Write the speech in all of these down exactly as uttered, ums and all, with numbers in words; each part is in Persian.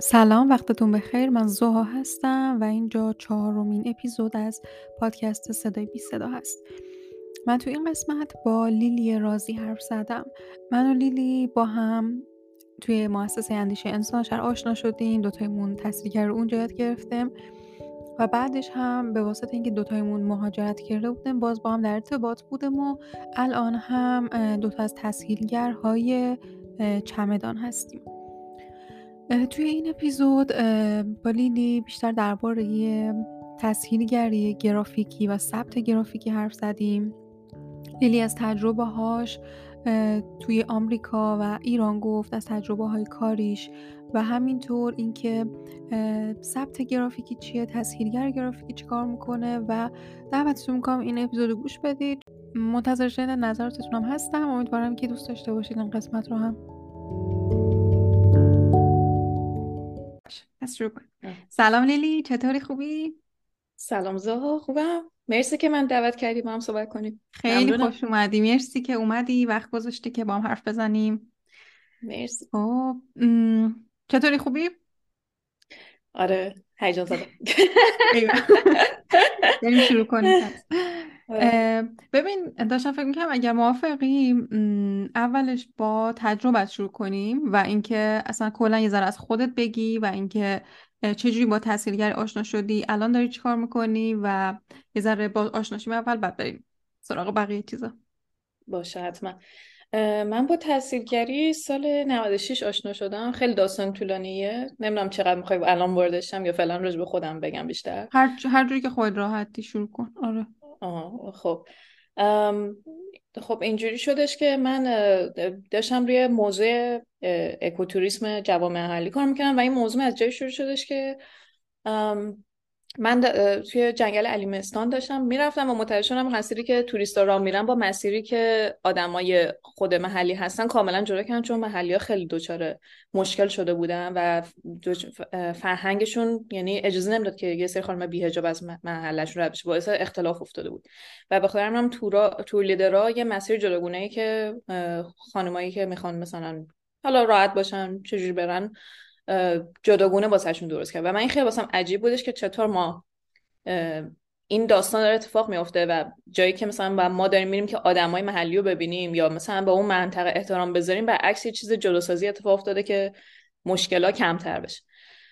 سلام، وقتتون بخیر. من زوها هستم و اینجا چهارمین اپیزود از پادکست صدای بی صدا هست. من تو این قسمت با لیلی رازی حرف زدم. من و لیلی با هم توی موسسه اندیشه انسان شهر آشنا شدیم، دوتایمون تحصیلگر رو اونجا یاد گرفتیم و بعدش هم به واسطه اینکه دوتایمون مهاجرت کرده بودیم باز با هم در ارتباط بودیم و الان هم دوتا از تسهیلگرهای چمدان هستیم. توی این اپیزود با لیلی بیشتر درباره تسهیلگری گرافیکی و ثبت گرافیکی حرف زدیم. لیلی از تجربه هاش توی آمریکا و ایران گفت، از تجربه های کاریش و همینطور اینکه ثبت گرافیکی چیه، تسهیلگر گرافیکی چی کار میکنه و دعوتتون میکنم این اپیزود گوش بدید. منتظر شنیدن نظراتتونم هستم. امیدوارم که دوست داشته باشید این قسمت رو هم. شروع کن. سلام لیلی، چطوری؟ خوبی؟ سلام زوها، خوبم. مرسی که من دعوت کردی با هم صحبت کنیم. خیلی خوش اومدی. مرسی که اومدی، وقت گذاشتی که با هم حرف بزنیم. مرسی. او م... چطوری؟ خوبی؟ آره، هیجان زده. بریم شروع کنیم. ببین، داشتم فکر می‌کردم اگر موافقی اولش با تجربت شروع کنیم و اینکه اصلا کلا یه ذره از خودت بگی و اینکه چجوری با تسهیلگری آشنا شدی، الان داری چیکار می‌کنی و یه ذره با آشناشیم اول، بعد بریم سراغ بقیه چیزا. باشه، حتما. من با تسهیلگری سال نود و شش آشنا شدم. خیلی داستان طولانیه، نمیدونم چقدر می‌خوای الان واردشم یا فعلا راجع به خودم بگم بیشتر. هر ج... هر جوری که خودت راحتی شروع کن. آره. آه خب خب اینجوری شدش که من داشتم روی موضوع اکوتوریسم جوامع محلی کار میکردم و این موضوع از جایی شروع شدش که من توی جنگل علیمستان داشتم میرفتم و متوجه شدم مسیری که توریستا راه میرن با مسیری که آدمای خود محلی هستن کاملا جدا کردن، چون محلی‌ها خیلی دوچاره مشکل شده بودن و فرهنگشون یعنی اجازه نمیداد که یه سری خانم بی‌حجاب از محلشون رد بشه، باعث اختلاف افتاده بود و به خاطر همین تورا تولیدرا یه مسیر جداگونه‌ای که خانمایی که میخوان مثلا حالا راحت باشن چجوری برن جداگونه واسهشون درست کرد و من این خیلی واسم عجیب بودش که چطور ما این داستان داره اتفاق میفته و جایی که مثلا ما داریم میریم که آدمای محلی رو ببینیم یا مثلا به اون منطقه احترام بذاریم، برعکس یه چیز جداسازی اتفاق افتاده که مشکلا کمتر بشه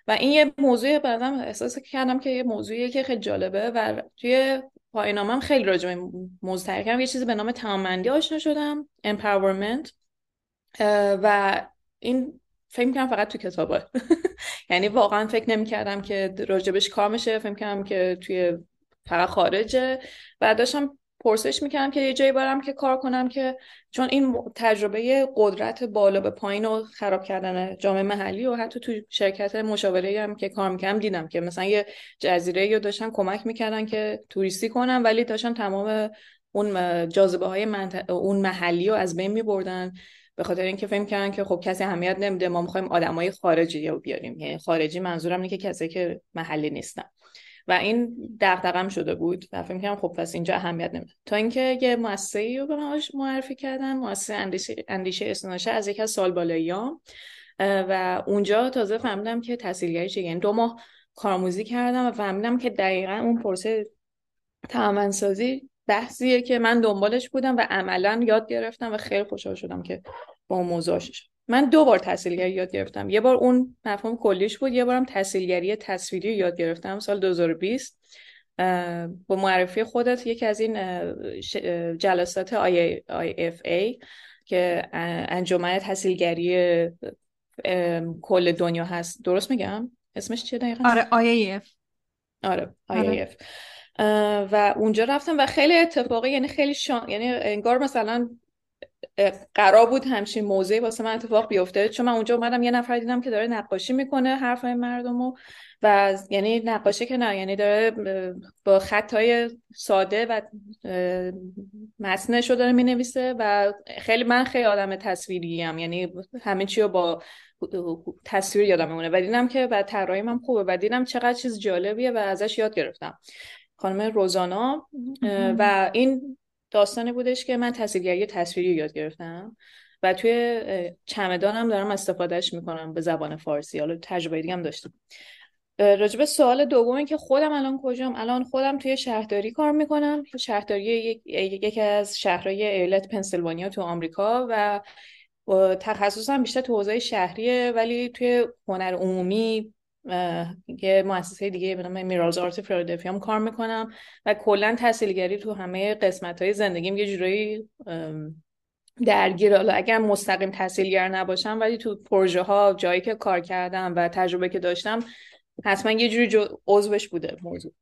و این یه موضوع بعدم احساس کردم که یه موضوعیه که خیلی جالبه و توی پایان‌نامه‌ام خیلی راجع به موضوع تعریف کردم. یه چیزی به نام تمام‌مندی آشنا شدم، empowerment، و این فکر می‌کردم فقط تو کتابه، یعنی واقعا فکر نمی‌کردم که راجبش کار میشه، فکر می‌کردم که توی فقط خارجه و داشتم پرسش می‌کردم که یه جایی برم که کار کنم، که چون این تجربه قدرت بالا به پایین و خراب کردن جامعه محلی و حتی تو شرکت مشاوره هم که کار می‌کردم دیدم که مثلا یه جزیره‌ای رو داشتن کمک می‌کردن که توریستی کنن ولی داشتن تمام اون جاذبه‌های منطقه اون محلی رو از بین می‌بردن به خاطر اینکه فهم کردن که خب کسی اهمیت نمیده، ما می‌خوایم آدمای خارجی رو بیاریم، یعنی خارجی منظورم اینه که کسی که محلی نیستن و این دغدغه‌ام شده بود و فهم کردم خب پس اینجا اهمیت نمیده، تا اینکه یه مؤسسه‌ای رو به من معرفی کردن، مؤسسه اندیشه اندیشه انسان از یک از سالبالایی‌ام و اونجا تازه فهمیدم که تسهیلگری چیه. یعنی دو ماه کارآموزی کردم و فهمیدم که دقیقاً اون پروسه تمام‌سازی بحثیه که من دنبالش بودم و عملا یاد گرفتم و خیلی خوشحال شدم که با اون موضوع شد. من دو بار تسهیلگری یاد گرفتم، یه بار اون مفهوم کلیش بود، یه بارم تسهیلگری تصویری یاد گرفتم سال دو هزار و بیست با معرفی خودت یکی از این جلسات آی ای اف ای که انجمن تسهیلگری کل دنیا هست. درست میگم اسمش چیه دقیقاً؟ آره آی ای اف. آره آی ای اف. و اونجا رفتم و خیلی اتفاقی، یعنی خیلی شان، یعنی انگار مثلا قرار بود همچین موضوعی واسه من اتفاق بیفته، چون من اونجا اومدم یه نفر دیدم که داره نقاشی میکنه حرفای مردمو و یعنی نقاشی که نه، یعنی داره با خطای ساده و متنشو داره مینویسه و خیلی من خیلی آدم تصویریم، یعنی همه چی رو با تصویر یادم میمونه و دیدم که بعد طراحیم هم خوبه و دیدم چقدر چیز جالبیه و ازش یاد گرفتم، خانم روزانا. و این داستانی بودش که من تسهیلگری تصویری یاد گرفتم و توی چمدان هم دارم استفادهش میکنم به زبان فارسی. حالا تجربه دیگه هم داشتم. راجب سوال دومی که خودم الان کجام، الان خودم توی شهرداری کار میکنم، شهرداری یکی از شهرهای ایالت پنسیلوانیا تو آمریکا و تخصصم بیشتر تو حوزه شهریه، ولی توی هنر عمومی یه مؤسسه دیگه به نام میراژ آرت فیلادلفیا کار میکنم و کلا تسهیلگری تو همه قسمت‌های زندگیم یه جورایی درگیر. حالا اگر مستقیم تسهیلگر نباشم ولی تو پروژه ها جایی که کار کردم و تجربه که داشتم حتما یه جوری عضوش بوده موضوع.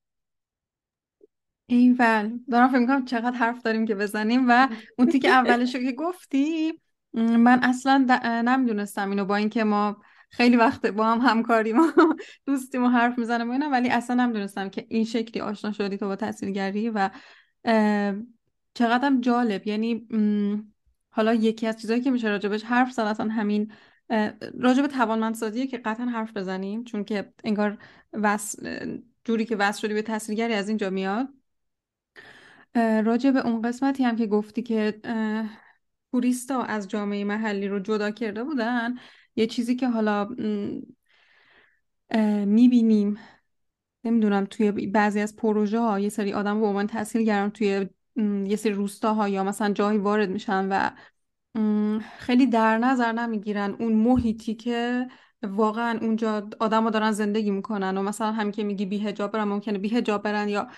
ایول، دارم فکر میکنم چقدر حرف داریم که بزنیم و اون تیکه اولشو که گفتی من اصلا نمیدونستم اینو، با اینکه ما خیلی وقت با هم همکاریم و دوستیم و حرف میزنم اینا، ولی اصلا نمیدونستم که این شکلی آشنا شدی تو با تسهیلگری و چقدرم جالب. یعنی حالا یکی از چیزایی که میشه راجبش حرف زد اصلا همین راجب توانمندسازیه که قطعا حرف بزنیم، چون که انگار وس... جوری که وصل شدی به تسهیلگری از اینجا میاد. راجب اون قسمتی هم که گفتی که توریستا از جامعه محلی رو جدا کرده بودن، یه چیزی که حالا میبینیم نمیدونم توی بعضی از پروژه ها یه سری آدم به عنوان تسهیلگران توی یه سری روستاها یا مثلا جایی وارد میشن و خیلی در نظر نمیگیرن اون محیطی که واقعا اونجا آدم ها دارن زندگی میکنن و مثلا همین که میگی بی حجاب برن، ممکنه بی حجاب برن یا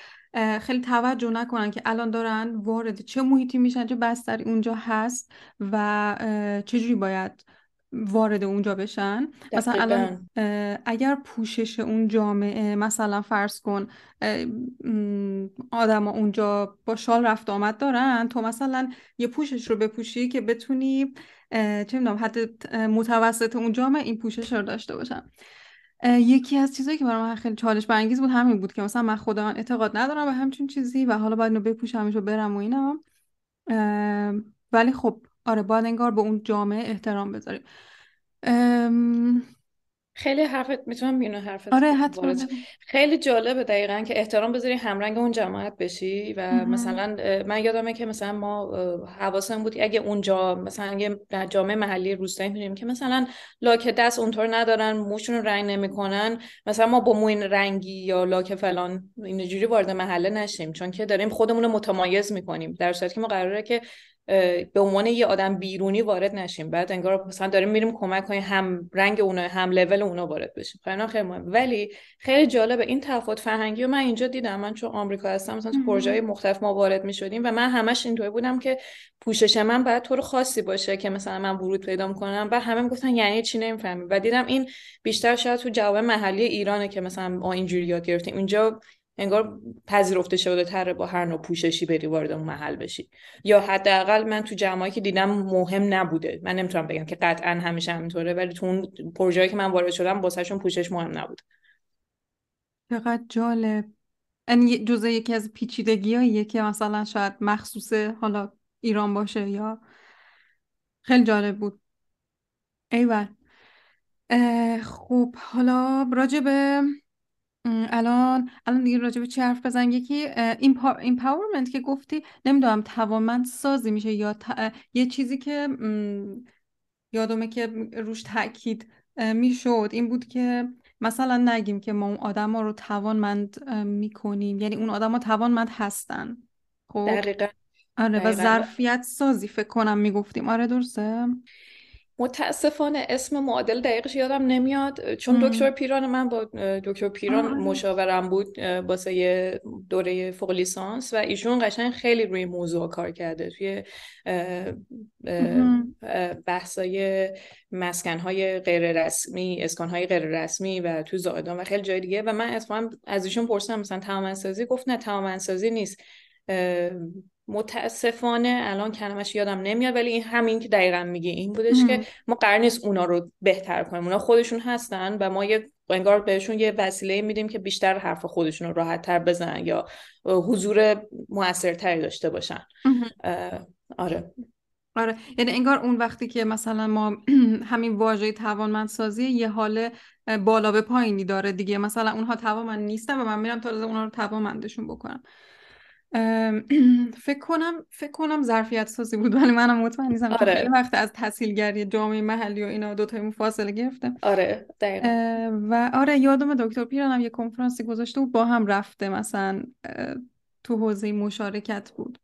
خیلی توجه نکنن که الان دارن وارد چه محیطی میشن، چه بستری اونجا هست و چجوری باید وارد اونجا بشن. مثلا الان اگر پوشش اون جامعه، مثلا فرض کن آدم ها اونجا با شال رفت آمد دارن، تو مثلا یه پوشش رو بپوشی که بتونی چه میدونم حتی متوسط اون جامعه این پوشش رو داشته باشن. یکی از چیزایی که برای من خیلی چالش برانگیز بود همین بود که مثلا من خودم اعتقاد ندارم به همچین چیزی و حالا باید اینو بپوشمش و برم و اینا، ولی خب آره باید انگار به اون جامعه احترام بذاریم. ام... خیلی حرفت میتونم اینو حرفت آره حتما خیلی جالبه دقیقاً که احترام بذاری، همرنگ اون جماعت بشی و مم. مثلا من یادمه که مثلا ما حواسمون بود اگه اونجا مثلا یه جامعه محلی روستایی می‌بینیم که مثلا لاک دست اونطور ندارن، موشون رنگ نمی‌کنن، مثلا ما با موین رنگی یا لاک فلان اینجوری وارد محله نشیم، چون که داریم خودمون رو متمایز می‌کنیم، در صورتی که ما قراره که به عنوان یه آدم بیرونی وارد نشیم، بعد انگار مثلا داریم میریم کمک کنیم هم رنگ اونا هم لول اونا وارد بشیم. خیلی خیلی مهم. ولی خیلی جالبه این تفاوت فرهنگی رو من اینجا دیدم. من چون آمریکا هستم مثلا تو پروژه‌های مختلف ما وارد می‌شدیم و من همش اینطوری بودم که پوشش من باید طور خاصی باشه که مثلا من ورود پیدا می‌کنم و همه میگفتن یعنی چی نمی‌فهمیم و دیدم این بیشتر شاید تو جوامع محلی ایرانه که مثلا ما اینجوری یاد گرفتیم، اینجا انگار پذیرفته شده تره با هر نوع پوششی بری وارد اون محل بشی، یا حداقل من تو جمعایی که دیدم مهم نبوده. من نمیتونم بگم که قطعا همیشه همینطوره، ولی تو اون پروژه‌ای که من وارد شدم واسهشون پوشش مهم نبود. چقدر جالب. این جزء یکی از پیچیدگی‌هاییه که مثلا شاید مخصوص حالا ایران باشه یا خیلی جالب بود. ایول. خب حالا راجع به الان الان دیگه راجع به چی حرف بزنم؟ یکی ایمپاورمنت که گفتی، نمیدونم توانمند سازی میشه یا ت... یه چیزی که م... یادمه که روش تاکید میشد این بود که مثلا نگیم که ما اون آدما رو توانمند میکنیم، یعنی اون آدما توانمند هستن. خب دقیقاً. آره دقیقاً. و ظرفیت سازی فکر کنم میگفتیم. آره درسته. متاسفانه اسم معادل دقیقش یادم نمیاد، چون دکتر پیران من با دکتر پیران آه. مشاورم بود واسه یه دوره فوق لیسانس و ایشون قشنگ خیلی روی موضوع کار کرده توی بحثای مسکن‌های غیر رسمی، اسکان‌های غیر رسمی و تو زائدان و خیلی جای دیگه و من اصلا از ایشون پرسیدم مثلا توانمندسازی، گفت نه توانمندسازی نیست. متاسفانه الان کلمش یادم نمیاد، ولی این همین که دقیقاً میگه این بودش مم. که ما قرار نیست اونا رو بهتر کنیم، اونا خودشون هستن و ما یه انگار بهشون یه وسیله میدیم که بیشتر حرف خودشون رو راحت‌تر بزنن یا حضور موثرتری داشته باشن. آره آره، یعنی انگار اون وقتی که مثلا ما همین واژه توانمندسازی یه حال بالا به پایینی داره دیگه، مثلا اونها توانمند نیستن و من میرم تا روز اونا رو توانمندشون بکنم. فکر کنم فکر کنم ظرفیت سازی بود، ولی منم مطمئن نیستم. آره. خیلی وقت از تسهیلگری جامعه محلی و اینا دو تایمون فاصله گرفتم. آره دقیقاً. و آره یادم دکتر پیران هم یه کنفرانسی گذاشته و با هم رفته، مثلا تو حوزه مشارکت بود.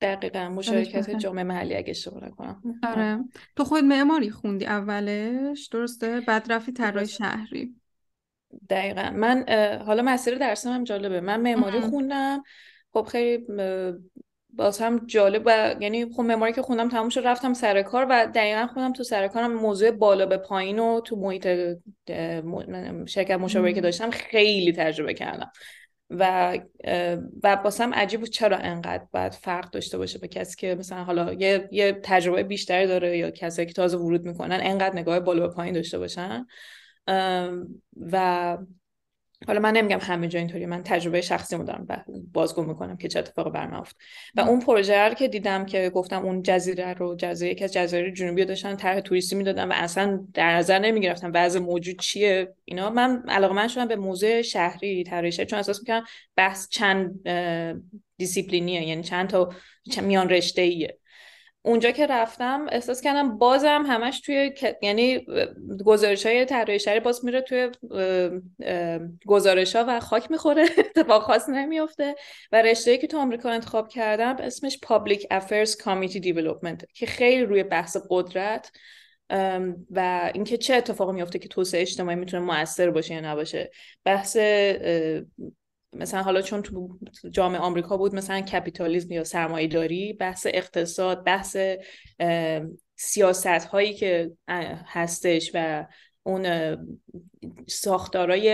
دقیقاً مشارکت جامعه محلی اگه اشتباه نکنم. آره. تو خود معماری خوندی اولش درسته؟ بعد رفتی طراحی شهری. دقیقاً. من حالا مسیر درسم هم جالبه. من معماری خوندم. خب خیلی باز هم جالب و یعنی خب معماری که خوندم تموم شد، رفتم سر کار و دقیقاً خوندم تو سر کارم موضوع بالا به پایین و تو محیط شرکت مشاوره که داشتم خیلی تجربه کردم و و باز هم عجیب بود چرا انقدر باید فرق داشته باشه با کسی که مثلا حالا یه یه تجربه بیشتری داره یا کسایی که تازه ورود میکنن انقدر نگاه بالا به پایین داشته باشن. و حالا من نمیگم همه جا اینطوری، من تجربه شخصیمو دارم بازگو میکنم که چه اتفاقی برام افتاد. و اون پروژه رو که دیدم که گفتم اون جزیره رو جزیره یکی از جزایر جنوبی رو داشتن طرح توریستی میدادن و اصلا در نظر نمیگرفتن وضع موجود چیه اینا. من علاقه‌مند شدم به موزه شهری طراحی شهر، چون احساس میکنم بحث چند دیسیپلینیه، یعنی چند تا میان رشته‌ایه. اونجا که رفتم احساس کردم بازم همش توی یعنی گزارش‌های طراحی شهری باز میره توی گزارش‌ها و خاک میخوره، اتفاق خاص نمیفته. و رشته‌ای که تو آمریکا انتخاب کردم اسمش Public Affairs Community Development که خیلی روی بحث قدرت و اینکه چه اتفاقی میفته که توسعه اجتماعی میتونه مؤثر باشه یا نباشه، بحث مثلا حالا چون تو جامعه آمریکا بود مثلا کپیتالیسم یا سرمایه‌داری، بحث اقتصاد، بحث سیاست‌هایی که هستش و اون ساختارهای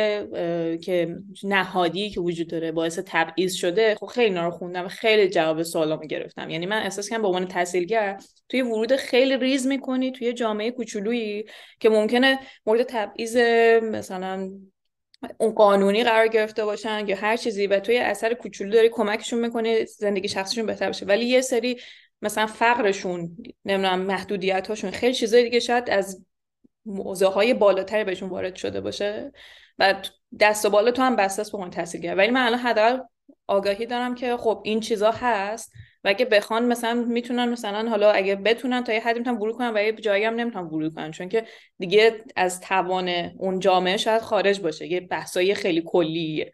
که نهادی که وجود داره باعث تبعیض شده. خب خیلی اینا رو خوندم، خیلی جواب سوالامو گرفتم. یعنی من احساس کردم به عنوان تسهیلگر توی ورود خیلی ریز می‌کنی توی جامعه کوچولویی که ممکنه مورد تبعیض مثلا اون قانونی قرار گرفته باشن یا هر چیزی و توی اثر کوچولو داری کمکشون میکنه زندگی شخصشون بهتر بشه، ولی یه سری مثلا فقرشون نمیدونم محدودیت‌هاشون خیلی چیزای دیگه شاید از موضوعهای بالاتر بهشون وارد شده باشه و دست و بالا تو هم بسته است به اون تاثیرگذار. ولی من الان حداقل آگاهی دارم که خب این چیزا هست و اگه بخوان مثلا میتونن مثلا حالا اگه بتونن تا یه حدی میتونن ورود کنن و یه جایی هم نمیتونن ورود کنن چون که دیگه از توان اون جامعه شاید خارج باشه، یه بحثای خیلی کلیه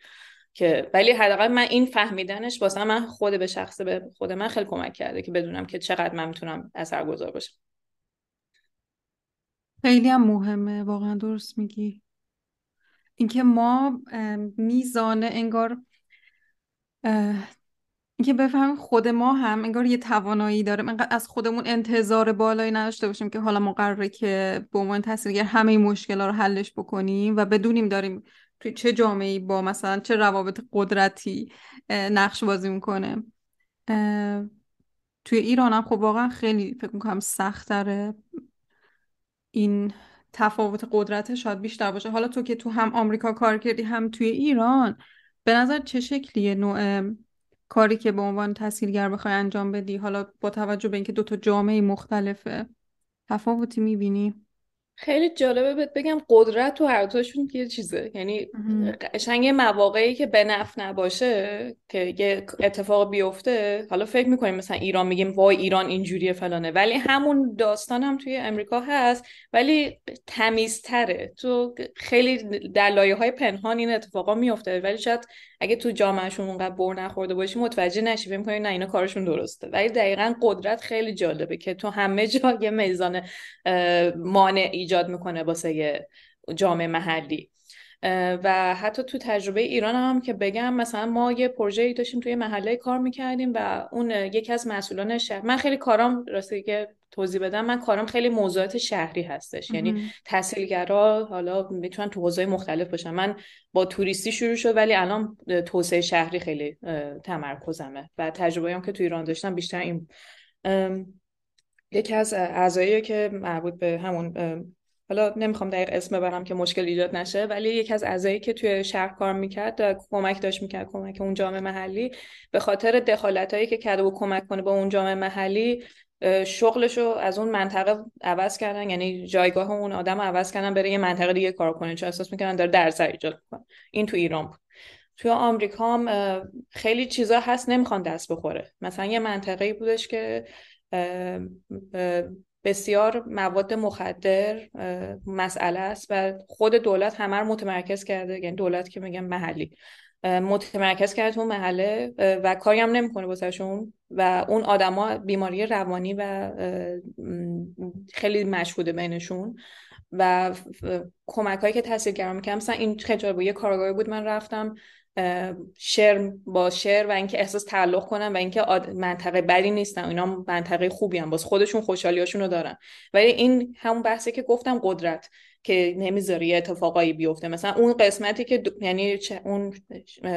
که ولی حداقل من این فهمیدنش واسه من خود به شخصه به خود من خیلی کمک کرده که بدونم که چقدر من میتونم اثرگذار باشم. خیلی هم مهمه، واقعا درست میگی. اینکه ما میزان انگار اینکه بفهمیم خود ما هم انگار یه توانایی داریم، انقدر از خودمون انتظار بالایی نداشته باشیم که حالا ما قراره که به عنوان تسهیلگر همه این مشکل‌ها رو حلش بکنیم و بدونیم داریم توی چه جامعه‌ای با مثلا چه روابط قدرتی نقش بازی می‌کنه. توی ایران هم خب واقعا خیلی فکر می‌کنم سخت‌تره، این تفاوت قدرت شاید بیشتر باشه. حالا تو که تو هم آمریکا کار کردی هم توی ایران، به نظر چه شکلیه نوع کاری که به عنوان تسهیلگر بخوای انجام بدی؟ حالا با توجه به اینکه دو تا جامعه مختلفه تفاوتی می‌بینی؟ خیلی جالبه بهت بگم قدرت تو هر دوشون یه چیزه، یعنی قشنگ یه مواقعی که به نفع نباشه که یه اتفاق بیفته، حالا فکر میکنیم مثلا ایران میگیم وای ایران اینجوریه فلانه، ولی همون داستان هم توی امریکا هست ولی تمیزتره. تو خیلی در لایه‌های پنهان این اتفاقا میفته ولی شاید اگه تو جامعهشون اونقدر بر نخورده باشی متوجه نشی، فکر می‌کنی نه اینا کارشون درسته. ولی دقیقاً قدرت خیلی جالبه که تو همه جا یه میزان مانع ایجاد میکنه واسه جامعه محلی. و حتی تو تجربه ایران هم که بگم، مثلا ما یه پروژه‌ای داشتیم توی محله کار میکردیم و اون یکی از مسئولان شهر، من خیلی کارام راستی که توضیح بدم، من کارم خیلی موضوعات شهری هستش. یعنی تسهیلگرا حالا میتونن تو حوزه‌های مختلف باشن. من با توریستی شروع شد ولی الان توسعه شهری خیلی تمرکزمه و تجربه‌ام که تو ایران داشتم بیشتر این. یکی از اعضایی که مربوط به همون، حالا نمیخوام دقیق اسم ببرم که مشکل ایجاد نشه، ولی یکی از اعضایی که توی شهر کار میکرد کمک داشت میکرد کمک اون جامعه محلی، به خاطر دخالتایی که کرده و کمک کنه با اون جامعه محلی شغلشو از اون منطقه عوض کردن، یعنی جایگاه اون آدم عوض کردن بره یه منطقه دیگه کار کنه چون احساس میکردن داره درصد ایجاد میکنه. این تو ایران بود. توی آمریکا هم خیلی چیزا هست نمیخوان دست بخوره. مثلا یه منطقه‌ای بودش که بسیار مواد مخدر مسئله است و خود دولت همه رو متمرکز کرده، یعنی دولت که میگم محلی متمرکز کرده تو محله و کاری هم نمیکنه واسهشون و اون آدما بیماری روانی و خیلی مشهوده بینشون و کمکایی که تسهیلگرا میکنن. مثلا این خجالت بود، یه کارگاهی بود من رفتم شعر با شعر و اینکه احساس تعلق کنن و اینکه منطقه بدی نیستن، اینا منطقه خوبی هم باز خودشون خوشحالیاشونو دارن. ولی این همون بحثی که گفتم قدرت که نمیذاره یه اتفاقایی بیفته. مثلا اون قسمتی که دو... یعنی اون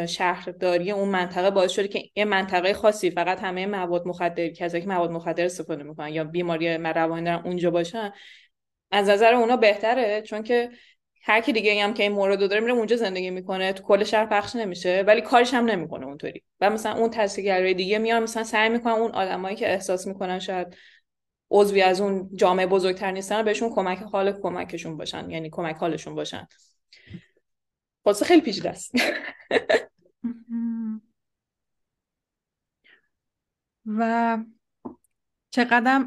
شهرداری اون منطقه باعث شده که یه منطقه خاصی فقط همه مواد مخدر کسایی که مواد مخدر استفاده میکنن یا بیماری روانی دارن اونجا باشن، از نظر اونا بهتره چون که هر کی دیگه هم که این موردو داره میره اونجا زندگی میکنه، تو کل شهر پخش نمیشه ولی کارش هم نمیکنه اونطوری. و مثلا اون تسهیلگرای دیگه میان مثلا سعی میکنن اون آدمایی که احساس میکنن شاید عضوی از اون جامعه بزرگتر نیستن بهشون کمک حال کمکشون باشن، یعنی کمک حالشون باشن. واسه خیلی پیچیده است. و چقدر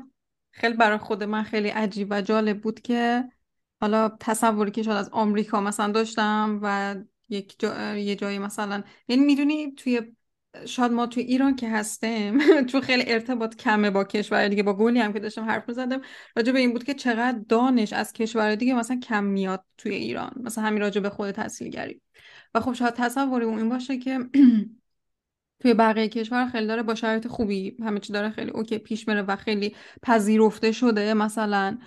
خیلی برای خود من خیلی عجیب و جالب بود که حالا تصوری که شاید از آمریکا مثلا داشتم و یک جا... یه جایی مثلا، یعنی میدونی توی شاید ما توی ایران که هستیم چون خیلی ارتباط کمه با کشور دیگه، با گولی هم که داشتم حرف می‌زدم راجع به این بود که چقدر دانش از کشور دیگه مثلا کم میاد توی ایران، مثلا همین راجع به خود تسهیلگری. و خب شاید تصوری اون این باشه که توی بقیه کشور خیلی داره با شرایط خوبی همه چی داره خیلی اوکی پیش میره و خیلی پذیرفته شده مثلا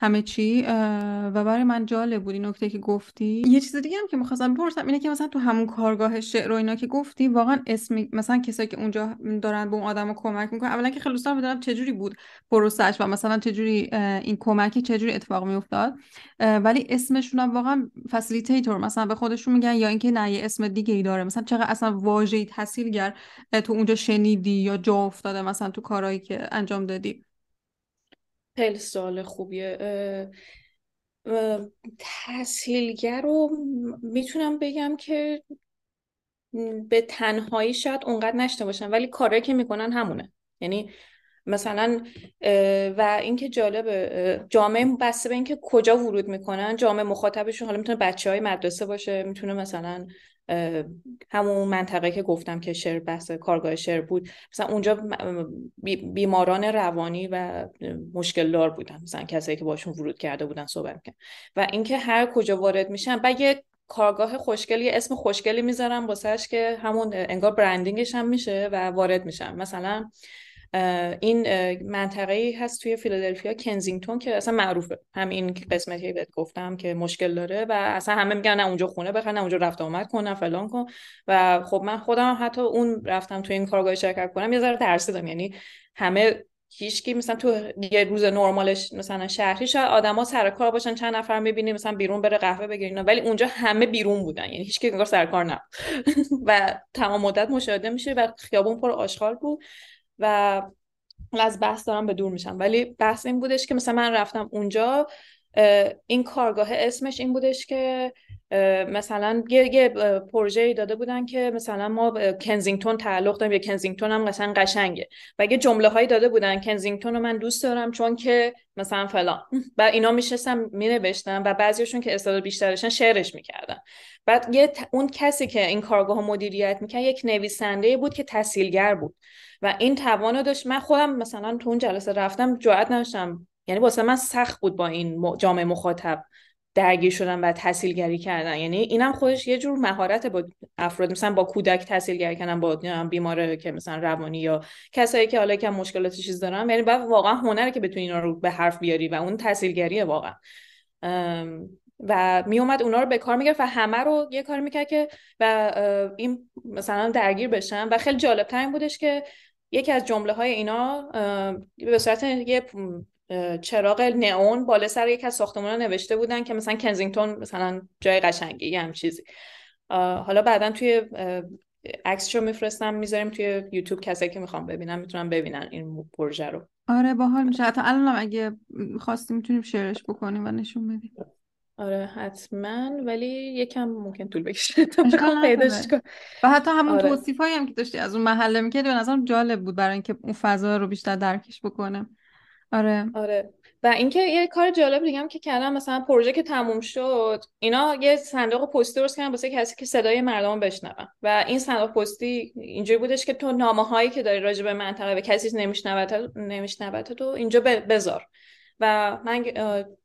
همه چی. و برای من جالب بود این نکته که گفتی. یه چیز دیگه هم که می‌خواستم بپرسم اینه که مثلا تو همون کارگاه شعر و اینا که گفتی، واقعا اسم مثلا کسایی که اونجا دارن به اون آدما کمک میکنن، اولا که خیلی دوست دارم بدونم چه جوری بود پروسش و مثلا چه جوری این کمکی چه جوری اتفاق میافتاد، ولی اسمشون هم واقعا فسیلیتیتور مثلا به خودشون میگن یا اینکه نه یه اسم دیگه ای داره؟ مثلا چقدر اصلا واژه‌ای تسهیلگر تو اونجا شنیدی یا جا افتاده مثلا تو کارهایی که انجام دادی؟ خیلی سوال خوبیه. تسهیلگر رو میتونم بگم که به تنهایی شاید اونقدر نشته باشن ولی کارهایی که میکنن همونه. یعنی مثلا و اینکه جالبه جامعه بسته به اینکه کجا ورود میکنن، جامعه مخاطبشون حالا میتونه بچه های مدرسه باشه، میتونه مثلا همون منطقه که گفتم که شعر بحث کارگاه شعر بود، مثلا اونجا بیماران روانی و مشکل دار بودن، مثلا کسایی که باشون ورود کرده بودن صحبت میکنن. و اینکه هر کجا وارد میشن بعد یه کارگاه خوشگلی اسم خوشگلی میذارن واسش که همون انگار برندینگش هم میشه و وارد میشن. مثلا این منطقه‌ای هست توی فیلادلفیا کنزینگتون که اصلا معروفه، همین قسمتی که بهت گفتم که مشکل داره و اصلا همه میگن نه اونجا خونه بخر، نه اونجا رفت آمد کن، نه فلان کن. و خب من خودم حتی اون رفتم توی این کارگاه شرکت کنم یه ذره ترسیدم، یعنی همه هیچکی مثلا تو یه روز نرمالش مثلا شهری شاید آدما سر کار باشن چند نفر میبینیم مثلا بیرون بره قهوه بگیرن، ولی اونجا همه بیرون بودن، یعنی هیچکی انگار سر کار نبود و تمام مدت مشاهده میشه و خیابون پر آشغال بود. و از بحث دارم به دور میشم ولی بحث این بودش که مثلا من رفتم اونجا این کارگاه اسمش این بودش که مثلا یه, یه پروژه‌ای داده بودن که مثلا ما کنزینگتون تعلق داریم، یه کنزینگتون هم مثلا قشنگه و یه جمله‌هایی داده بودن کنزینگتون رو من دوست دارم چون که مثلا فلان و اینا میشستم مینوشتم و بعضیشون که استعداد بیشترشن شعرش میکردن. بعد یه ت... اون کسی که این کارگاه رو مدیریت میکرد یک نویسنده‌ای بود که تسهیلگر بود و این توانو داشت. من خودم مثلا تو اون جلسه رفتم جرئت نداشتم، یعنی واسه من سخت بود با این جامعه مخاطب درگیر شدن و تسهیلگری کردن، یعنی اینم خودش یه جور مهارت با افراد، مثلا با کودک تسهیلگری کردن، با بیماره که مثلا روانی یا کسایی که حالا یکم مشکلات چیز دارن، یعنی بعد واقعا هنره که بتونی اینا رو به حرف بیاری و اون تسهیلگریه واقعا. و می اومد اونا رو به کار میگرفت و همه رو یه کار میکرد که و این مثلا درگیر بشن. و خیلی جالب تر این بودش که یکی از جمله های اینا به صورت یه چراغ نئون بالا سر یک از ساختمان‌ها نوشته بودن که مثلا کنزینگتون مثلا جای قشنگی یا هم چیزی. حالا بعداً توی عکسشو میفرستم میذاریم توی یوتیوب، کسایی که میخوام ببینن میتونن ببینن این پروژه رو. آره باحال میشه، حتی الانم اگه خواستیم میتونیم شیرش بکنیم و نشون بدیم. آره حتما، ولی یکم ممکن طول بکشه تا بخوام پیداش کنم. و حتی همون آره. توصیفایی هم که داشتی از اون محله میکردی به نظرم جالب بود برای اینکه اون فضا رو بیشتر درکش بکنم. آره آره. و اینکه یه کار جالب دیگه هم که کردم، مثلا پروژه که تموم شد اینا یه صندوق پستی درست کردن واسه کسی که صدای مردم بشنوه، و این صندوق پستی اینجوری بودش که تو نامه‌هایی که داری راجع به منطقه و کسی نمیشنوته نمیشنوه تو اینجا بذار. و من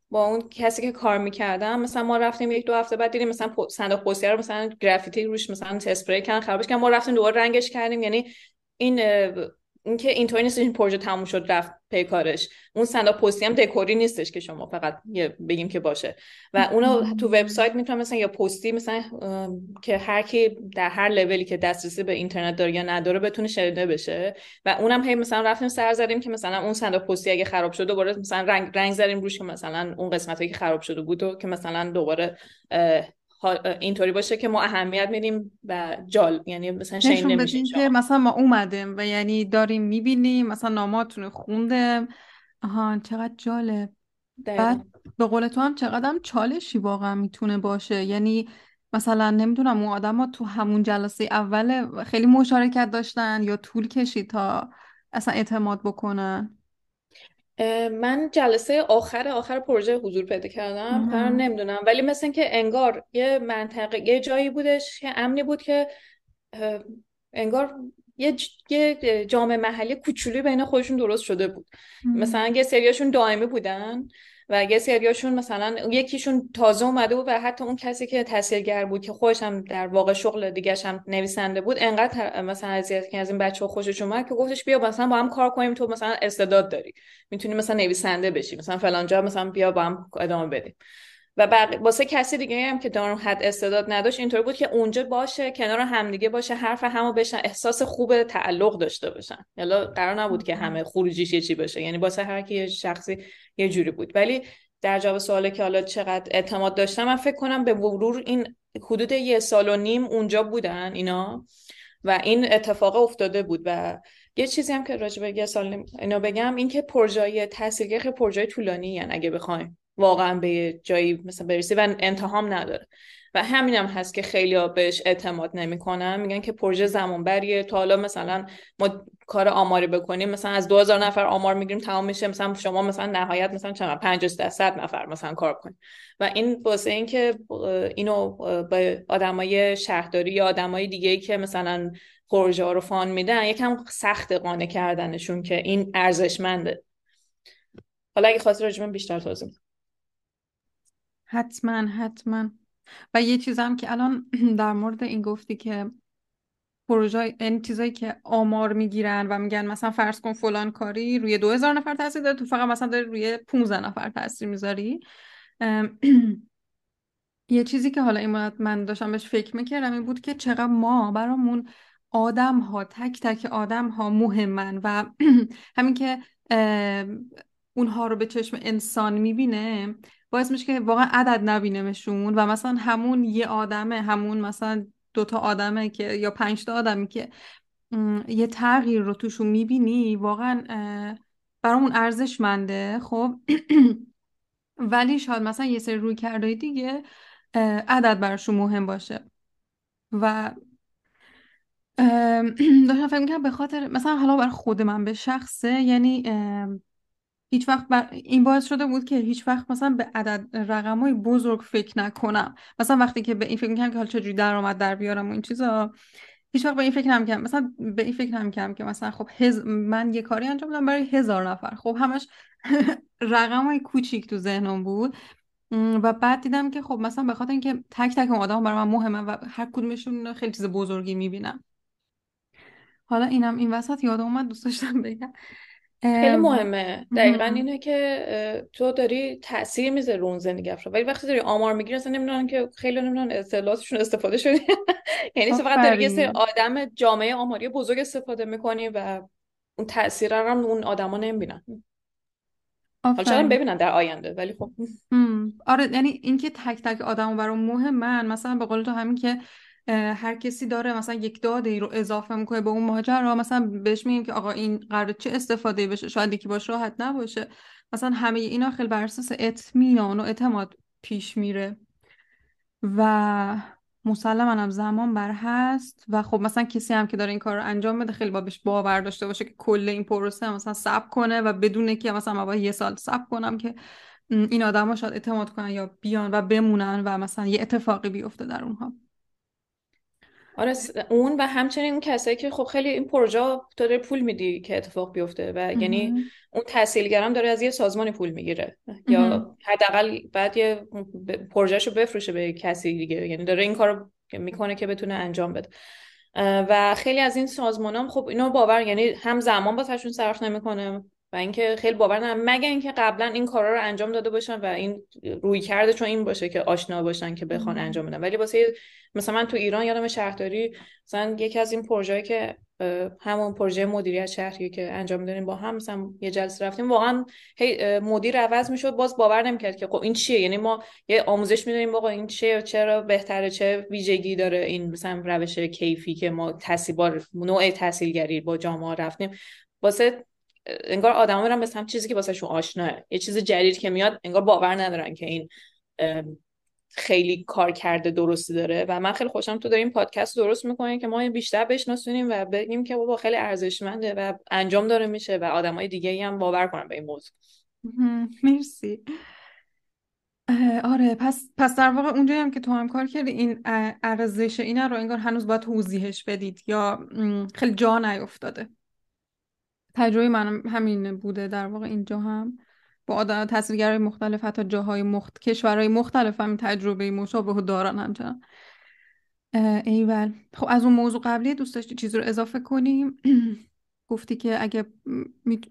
با اون کسی که کار میکردم مثلا ما رفتیم یک دو هفته بعد دیدیم مثلا صندوق پستی رو مثلا گرافیتی روش مثلا اسپری کردن خرابش کردن، ما رفتیم دوباره رنگش کردیم. یعنی این اینکه اینطوری نیست این پروژه تموم شد رفت پیکارش. اون صندوق پستی هم دکوری نیستش که شما فقط بگیم که باشه، و اونو تو وبسایت میتونم مثلا یا پستی مثلا که هر کی در هر لولی که دسترسی به اینترنت داره یا نداره بتونه شنیده بشه. و اونم هی مثلا رفتیم سر زدیم که مثلا اون صندوق پستی اگه خراب شد دوباره مثلا رنگ رنگ زدیم روش که مثلا اون قسمتایی که خراب شده بود و که مثلا دوباره اینطوری باشه که ما اهمیت میدیم و جال، یعنی مثلا شین نمیشه که مثلا ما اومدیم و یعنی داریم میبینیم مثلا ناماتونو خوندم. آها چقدر جالب. بعد به قول تو هم چقدر هم چالشی واقعا میتونه باشه، یعنی مثلا نمیدونم اون آدما تو همون جلسه اول خیلی مشارکت داشتن یا طول کشید تا اصلا اعتماد بکنن. من جلسه آخر آخر پروژه حضور پیدا کردم، من نمیدونم ولی مثلا که انگار یه منطقه یه جایی بودش که امنی بود که انگار یه یه جامعه محلی کوچولی بین خودشون درست شده بود. مم. مثلا یه سریاشون دائمی بودن و یه سریاشون مثلا یکیشون تازه اومده بود، و حتی اون کسی که تسهیلگر بود که خودش هم در واقع شغل دیگه‌ش هم نویسنده بود، انقدر مثلا از یکی از این بچه‌ها خوشش اومد که گفتش بیا مثلا با هم کار کنیم، تو مثلا استعداد داری میتونی مثلا نویسنده بشی، مثلا فلان جا مثلا بیا با هم ادامه بدیم. و بقیه واسه کسی دیگه هم که در اون حد استعداد نداشت اینطور بود که اونجا باشه، کنار همدیگه باشه، حرف همو بشن، احساس خوب تعلق داشته باشن. یالا قرار نبود که همه خروجیش یه چی باشه، یعنی واسه هر کی یه شخصی یه جوری بود. ولی در جواب سوالی که حالا چقدر اعتماد داشتم، من فکر کنم به مرور این حدود یه سال و نیم اونجا بودن اینا و این اتفاق افتاده بود. و یه چیزی هم که راجع به یه سال اینا بگم این که پروژه تسهیلگری پروژه طولانی، یعنی اگه بخوایم واقعا به جایی مثلا برسی و انتهام نداره، و همینم هم هست که خیلی‌ها بهش اعتماد نمی‌کنن، میگن که پروژه زمانبریه، تا حالا مثلا ما کار آماری بکنیم مثلا از دو هزار نفر آمار میگیریم تمام میشه، مثلا شما مثلا نهایت مثلا چند پنجاه درصد نفر مثلا کار کنید. و این واسه این که اینو به آدمای شهرداری یا آدمای دیگه‌ای که مثلا پروژه ها رو فاند میدن یکم سخت قانع کردنشون که این ارزشمنده. حالا اگه خاطر راجع بیشتر توضیح حتما حتما. و یه چیز هم که الان در مورد این گفتی که پروژه این چیزایی که آمار میگیرن و میگن مثلا فرض کن فلان کاری روی دو هزار نفر تاثیر داره، تو فقط مثلا داری روی پانزده نفر تاثیر میذاری. یه چیزی که حالا این مدت من داشتم بهش فکر میکردم این بود که چقدر ما برامون آدم ها، تک تک آدم ها مهمن، و همین که اونها رو به چشم انسان میبینه باعث میشه که واقعا عدد نبینمشون، و مثلا همون یه آدمه، همون مثلا دوتا آدمه که یا پنج تا آدمی که یه تغییر رو توشون میبینی واقعا برامون ارزشمنده. خب ولی شاید مثلا یه سری روی کردهای دیگه عدد براشون مهم باشه. و داشتم فکر میکنم به خاطر مثلا حالا برای خود من به شخصه، یعنی هیچ وقت بر... این باعث شده بود که هیچ وقت مثلا به عدد رقمای بزرگ فکر نکنم. مثلا وقتی که به این فکر می‌کردم که حالا چجوری درآمد در بیارم و این چیزا، هیچ وقت به این فکر نمی‌کردم، مثلا به این فکر نمی‌کردم که مثلا خب هز... من یه کاری انجام بدم برای هزار نفر. خب همش رقمای کوچیک تو ذهنم بود، و بعد دیدم که خب مثلا به خاطر اینکه تک تک اون آدما برام مهمه و هر کدومشون خیلی چیز بزرگی می‌بینم. حالا اینم این وسط یادم اومد دوست داشتم بگم خیلی مهمه دقیقاً اینه که تو داری تأثیر میذاری رو اون زندگی افراد، ولی وقتی داری آمار میگیری اصلا نمیدونن که خیلی نمیدونن اطلاعاتشون استفاده شده، یعنی تو فقط داری یه سری آدم جامعه آماری بزرگ استفاده میکنی و اون تأثیر رو هم اون آدما نمیبینن. حالا شاید ببینن در آینده ولی خب آره، یعنی اینکه تک تک آدمو برام مهمه. مثلا به قول تو همین که هر کسی داره مثلا یک داده ای رو اضافه میکنه به اون ماجرا، مثلا بهش میگیم که آقا این قراره چه استفاده بشه، شاید یکی باش راحت نباشه. مثلا همه اینا خیلی بر اساس اطمینان و اعتماد پیش میره و مسلماً هم زمان بر هست. و خب مثلا کسی هم که داره این کار رو انجام بده خیلی بابش باور داشته باشه که کل این پروسه مثلا صبر کنه و بدونه که مثلا ما باید یه سال صبر کنم که این آدم‌ها شاید اعتماد کنن یا بیان و بمونن و مثلا یه اتفاقی بیفته در اونها. آره اون و همچنین اون کسایی که خب خیلی این پروژه تو داره پول میدی که اتفاق بیفته و امه. یعنی اون تسهیلگرم داره از یه سازمان پول میگیره یا حداقل بعد یه پروژهشو بفروشه به کسی دیگه، یعنی داره این کارو میکنه که بتونه انجام بده. و خیلی از این سازمانام خب اینو باور، یعنی هم زمان بازشون صرف نمیکنه و اینکه خیلی باور ندارم مگر اینکه قبلا این کارا رو انجام داده باشن و این روی کرده چون این باشه که آشنا باشن که بخوان انجام بدن. ولی واسه مثلا من تو ایران یادم شهرداری مثلا یکی از این پروژه‌ای که همون پروژه مدیریت شهری که انجام دادیم با هم مثلا یه جلسه رفتیم، واقعا هی مدیر عوض میشد باز باور نمیکرد که این چیه، یعنی ما یه آموزش میدونیم آقا این چیه، چرا بهتره، چه ویژگی داره این مثلا روش کیفی که ما تسهیلگری نوع تسهیلگری با جامعه رفتیم، واسه انگار آدم میرن به هم چیزی که واسهشون آشناه، یه چیز جدید که میاد انگار باور ندارن که این خیلی کار کرده درستی داره. و من خیلی خوشم تو داریم پادکست درست میکنین که ما بیشتر بشناسونیم و بگیم که بابا خیلی ارزشمنده و انجام داره میشه و آدمای دیگه‌ای هم باور کنن به این موضوع. مرسی. آره پس پس در واقع اونجایی هم که تو هم کار کردی این ارزش اینا رو انگار هنوز باید توضیحش بدید یا خیلی جا نیافتاده. تجربه من همین بوده در واقع، اینجا هم با آدم تسهیلگرای مختلف حتی جاهای مخت کشورهای مختلف هم تجربه مشابه دارن همچنان. ایول، خب از اون موضوع قبلی دوست داشتی چیزی رو اضافه کنیم؟ گفتی که اگه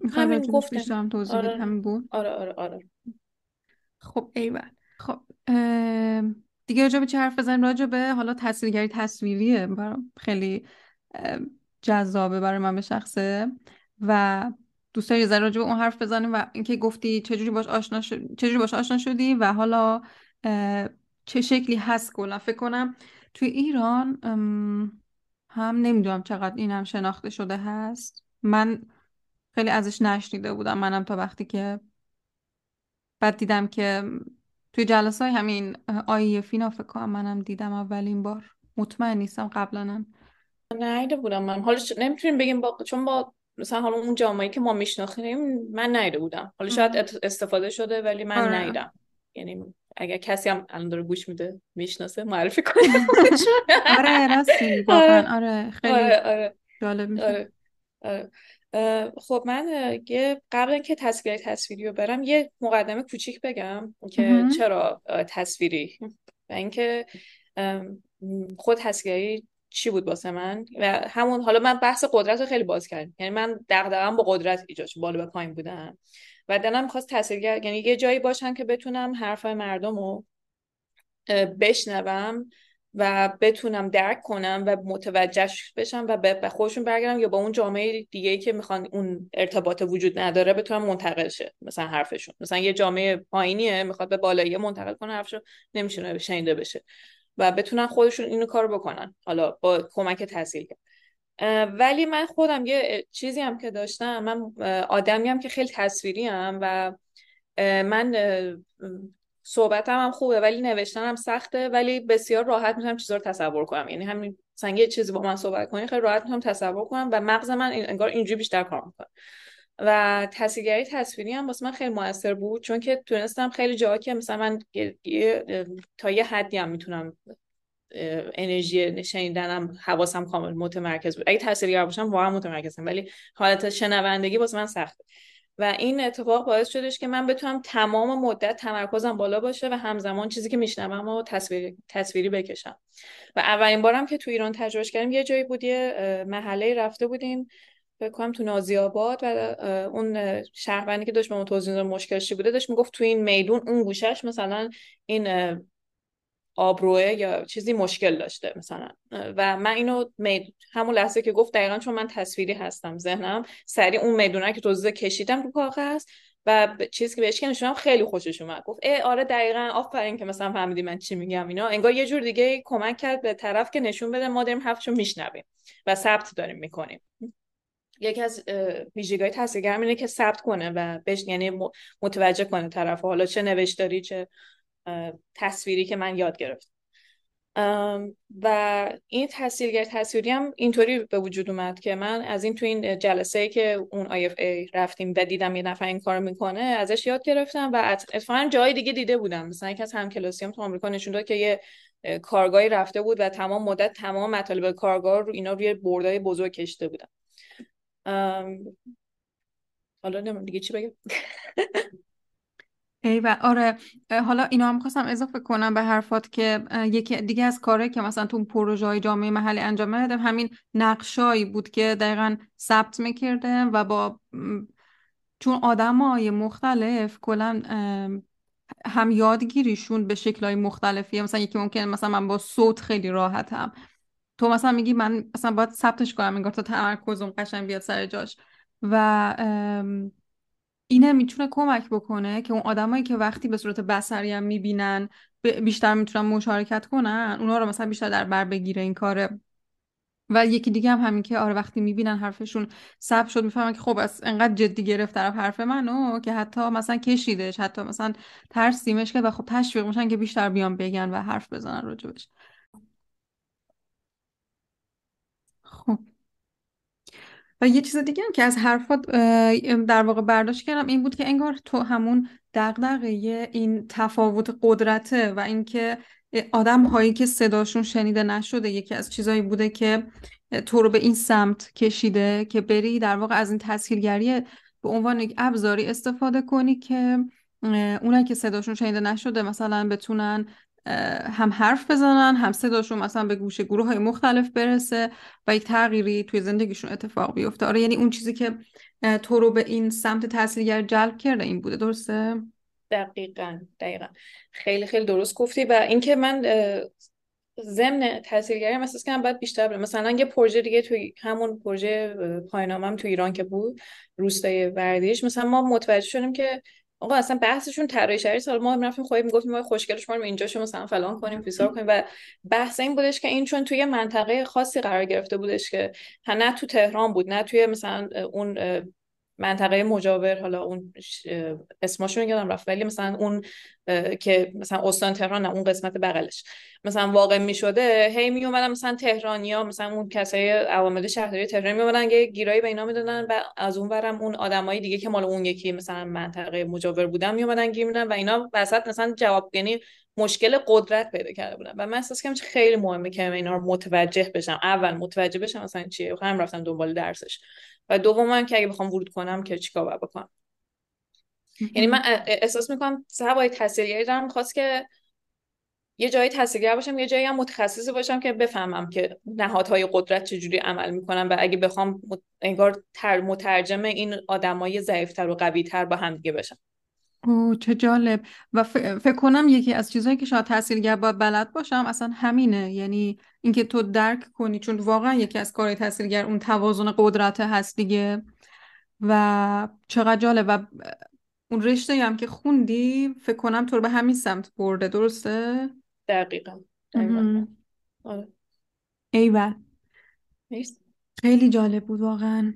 میخوای راجع بهش بیشتر توضیح بدی همین بود. آره آره آره. خب ایول. خب دیگه راجع به چه حرف بزنیم؟ راجع به حالا تسهیلگری تصویریه، برام خیلی جذابه برای من به شخصه و دوست داری ذره راجع به اون حرف بزنیم و اینکه گفتی چجوری باش آشنا شد... چجوری باش آشنا شدی و حالا چه شکلی هست. کلا فکر کنم توی ایران هم نمیدونم چقدر این هم شناخته شده هست، من خیلی ازش نشنیده بودم، منم تا وقتی که بعد دیدم که توی جلسه های همین آی ای اف فکر کنم منم دیدم اولین بار، مطمئن نیستم قبلنم نهیده بودم من. حالا نمیتونیم بگیم با... چون با مثلا حالا اون جامعه‌ای که ما میشناختیم من نیده بودم، حالا شاید استفاده شده ولی من نیدم، یعنی اگر کسی هم الان داره گوش میده میشناسه معرفی کنه. آره راستی واقعا آره خیلی جالب میشه. خب من یه قبل اینکه تسهیلگری تصویری رو برم یه مقدمه کوچیک بگم که چرا تصویری و اینکه خود تسهیلگری چی بود واسه من و همون حالا من بحث قدرت رو خیلی باز کردم، یعنی من دغدغه‌ام با قدرت ایجاد شد، بالا به پایین بودم و دلم می‌خواست تسهیلگر، یعنی یه جایی باشم که بتونم حرفای مردم رو بشنوم و بتونم درک کنم و متوجه بشم و به خودشون برگردم یا با اون جامعه دیگه‌ای که میخوان اون ارتباط وجود نداره بتونم منتقل شه مثلا حرفشون، مثلا یه جامعه پایینیه میخواد به بالایی منتقل کنه حرفشو نمی‌شونه شنیده بشه و بتونن خودشون اینو کارو بکنن حالا با کمک تسهیلگر. ولی من خودم یه چیزی هم که داشتم، من آدمی هم که خیلی تصویری ام و من صحبتم هم خوبه ولی نوشتنم سخته، ولی بسیار راحت میتونم چیزا رو تصور کنم، یعنی همین مثلا یه چیزی با من صحبت کنی خیلی راحت میتونم تصور کنم و مغز من انگار اینجوری بیشتر کار میکنه و تسهیلگری تصویری هم واسه من خیلی موثر بود چون که تونستم خیلی جاها که مثلا من تا یه حدی هم میتونم انرژی شنیدنم حواسم کامل متمرکز بود، اگه تسهیلگر باشم واقعا متمرکزم ولی حالت شنوندگی واسه من سخته و این اتفاق باعث شدش که من بتونم تمام مدت تمرکزم بالا باشه و همزمان چیزی که میشنوم رو تصویری تصویری بکشم. و اولین بارم که تو ایران تجربه کردم یه جایی بود، یه محله رفته بودیم فکر کنم تو نازی آباد و اون شهروندی که داشت با توزیع مشکلش بوده داشت میگفت تو این میدون اون گوشهش مثلا این آبروه یا چیزی مشکل داشته مثلا، و من اینو مید... همون لحظه که گفت دقیقاً چون من تصویری هستم ذهنم سریع اون میدونه که توزیع کشیدم رو کاغذ و چیزی که بهش نشونم خیلی خوشش اومد، گفت ای آره دقیقاً آفرین که مثلا فهمیدی من چی میگم. اینا انگار یه جور دیگه کمک کرد به طرف که نشون بده ما داریم حرفشو میشنویم و ثبت داریم میکنیم. یکی از ویژگی‌های تسهیلگر اینه که ثبت کنه و بهش یعنی متوجه کنه طرف، حالا چه نوشتاری چه تصویری که من یاد گرفتم. و این تسهیلگر تصویری هم اینطوری به وجود اومد که من از این تو این جلسه‌ای که اون آی اف ای رفتیم و دیدم یه نفر این کارو میکنه ازش یاد گرفتم و اتفاقا جای دیگه دیده بودم. مثلا یکی از همکلاسیام تو آمریکا نشون داد که یه کارگاهی رفته بود و تمام مدت تمام مطالب کارگاه رو اینا روی بردای بزرگ کشیده بودن. حالا نمیدونم دیگه چی بگم. ایوه آره، حالا اینا هم خواستم اضافه کنم به حرفات که یکی دیگه از کارهایی که مثلا تو پروژه‌های جامعه محلی انجام میدادم همین نقشایی بود که دقیقاً ثبت میکردم و با چون آدمای مختلف کلاً هم یادگیریشون به شکل‌های مختلفیه. مثلا یکی ممکنه مثلا من با صوت خیلی راحتم، تو مثلا میگی من مثلا باید ثبتش کنم انگار تا تمرکزم قشنگ بیاد سر جاش و اینه میتونه کمک بکنه که اون آدمایی که وقتی به صورت بصری هم میبینن بیشتر میتونن مشارکت کنن، اونا رو مثلا بیشتر در بر بگیره این کاره. و یکی دیگه هم همین که آره وقتی میبینن حرفشون ثبت شد میفهمن که خب انقدر جدی گرفت طرف حرف منو که حتی مثلا کشیدش، حتی مثلا ترسیمش که و خب تشویق میشن که بیشتر بیان بگن و حرف بزنن راجبش. خب و یه چیز دیگه هم که از حرفات در واقع برداشت کردم این بود که انگار تو همون دغدغه این تفاوت قدرته و اینکه آدم هایی که صداشون شنیده نشده یکی از چیزایی بوده که تو رو به این سمت کشیده که بری در واقع از این تسهیلگری به عنوان یک ابزاری استفاده کنی که اونایی که صداشون شنیده نشده مثلا بتونن هم حرف بزنن، هم صداشون مثلا به گوش گروه های مختلف برسه و یک تغییری توی زندگیشون اتفاق بیفته. آره یعنی اون چیزی که تو رو به این سمت تسهیلگر جلب کرده این بوده، درسته؟ دقیقاً دقیقاً خیلی خیلی درست گفتی. و اینکه من ضمن تسهیلگری هم احساس کردم باید بیشتر برم. مثلا یه پروژه دیگه توی همون پروژه پایان‌نامه‌ام تو ایران که بود روستای وردیش، مثلا ما متوجه شدیم که آقا اصلا بحثشون طراحی شهری سال ما می‌رفتیم خودمون می‌گفتیم ما خوشگلش ما رو اینجاشو مثلا فلان کنیم فیزار کنیم و بحث این بودش که این چون توی منطقه خاصی قرار گرفته بودش که نه تو تهران بود نه توی مثلا اون منطقه مجاور، حالا اون اسمشون رو یادم رفت ولی مثلا اون که مثلا استان تهران نه اون قسمت بغلش مثلا واقع می‌شده، هی می اومدن مثلا تهرانی‌ها مثلا اون کسای عوامل شهرداری تهران می اومدن یه گیرایی به اینا میدادن و از اون ورم اون آدمای دیگه که مال اون یکی مثلا منطقه مجاور بودن می اومدن گیر میدادن و اینا وسط مثلا جواب یعنی مشکل قدرت پیدا کرده بودن. و من احساس کردم خیلی مهمه که اینا رو متوجه بشم، اول متوجه بشم مثلا چیه، هم رفتم دنبال درسش و دومم که اگه بخوام ورود کنم که چیکار باید بکنم. یعنی من احساس میکنم سبای تسهیلگری دارم میخواست که یه جایی تسهیلگر باشم یه جایی هم متخصص باشم که بفهمم که نهادهای قدرت چجوری عمل میکنن و اگه بخوام انگار تر مترجم این آدمای ضعیفتر و قویتر با هم دیگه باشم. اوه چه جالب. و ف... فکر کنم یکی از چیزهایی که شاید تسهیلگر باید بلد باشم اصلا همینه، یعنی اینکه تو درک کنی، چون واقعا یکی از کارهای تسهیلگر اون توازن قدرت هست دیگه. و چقدر جالب. و اون رشته هم که خوندی فکر کنم تو رو به همین سمت برده، درسته؟ دقیقا دقیقا آره. ایوه خیلی جالب بود واقعا.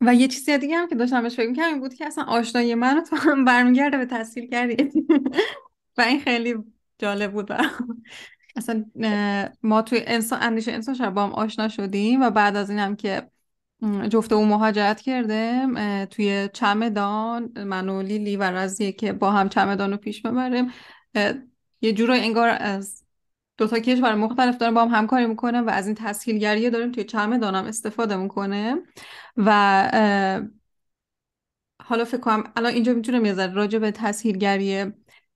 و یه چیزی دیگه هم که داشتم بهش فکر می‌کردم این بود که اصلا آشنایی من رو تو هم برمیگرده به تسهیلگری و این خیلی جالب بود. اصلا ما توی انسان اندیشه انسان شب با هم آشنا شدیم و بعد از این هم که جفت اون مهاجرت کرده توی چمدان، من و لیلی و رازی که با هم چمدان رو پیش ببریم یه جورای انگار از دوتا کشور مختلف دارن با هم همکاری میکنن و از این تسهیلگری داریم توی چمدان هم استفاده میکنه. و حالا فکر کنم الان اینجا میتونم یه ذره راجع به تسهیلگری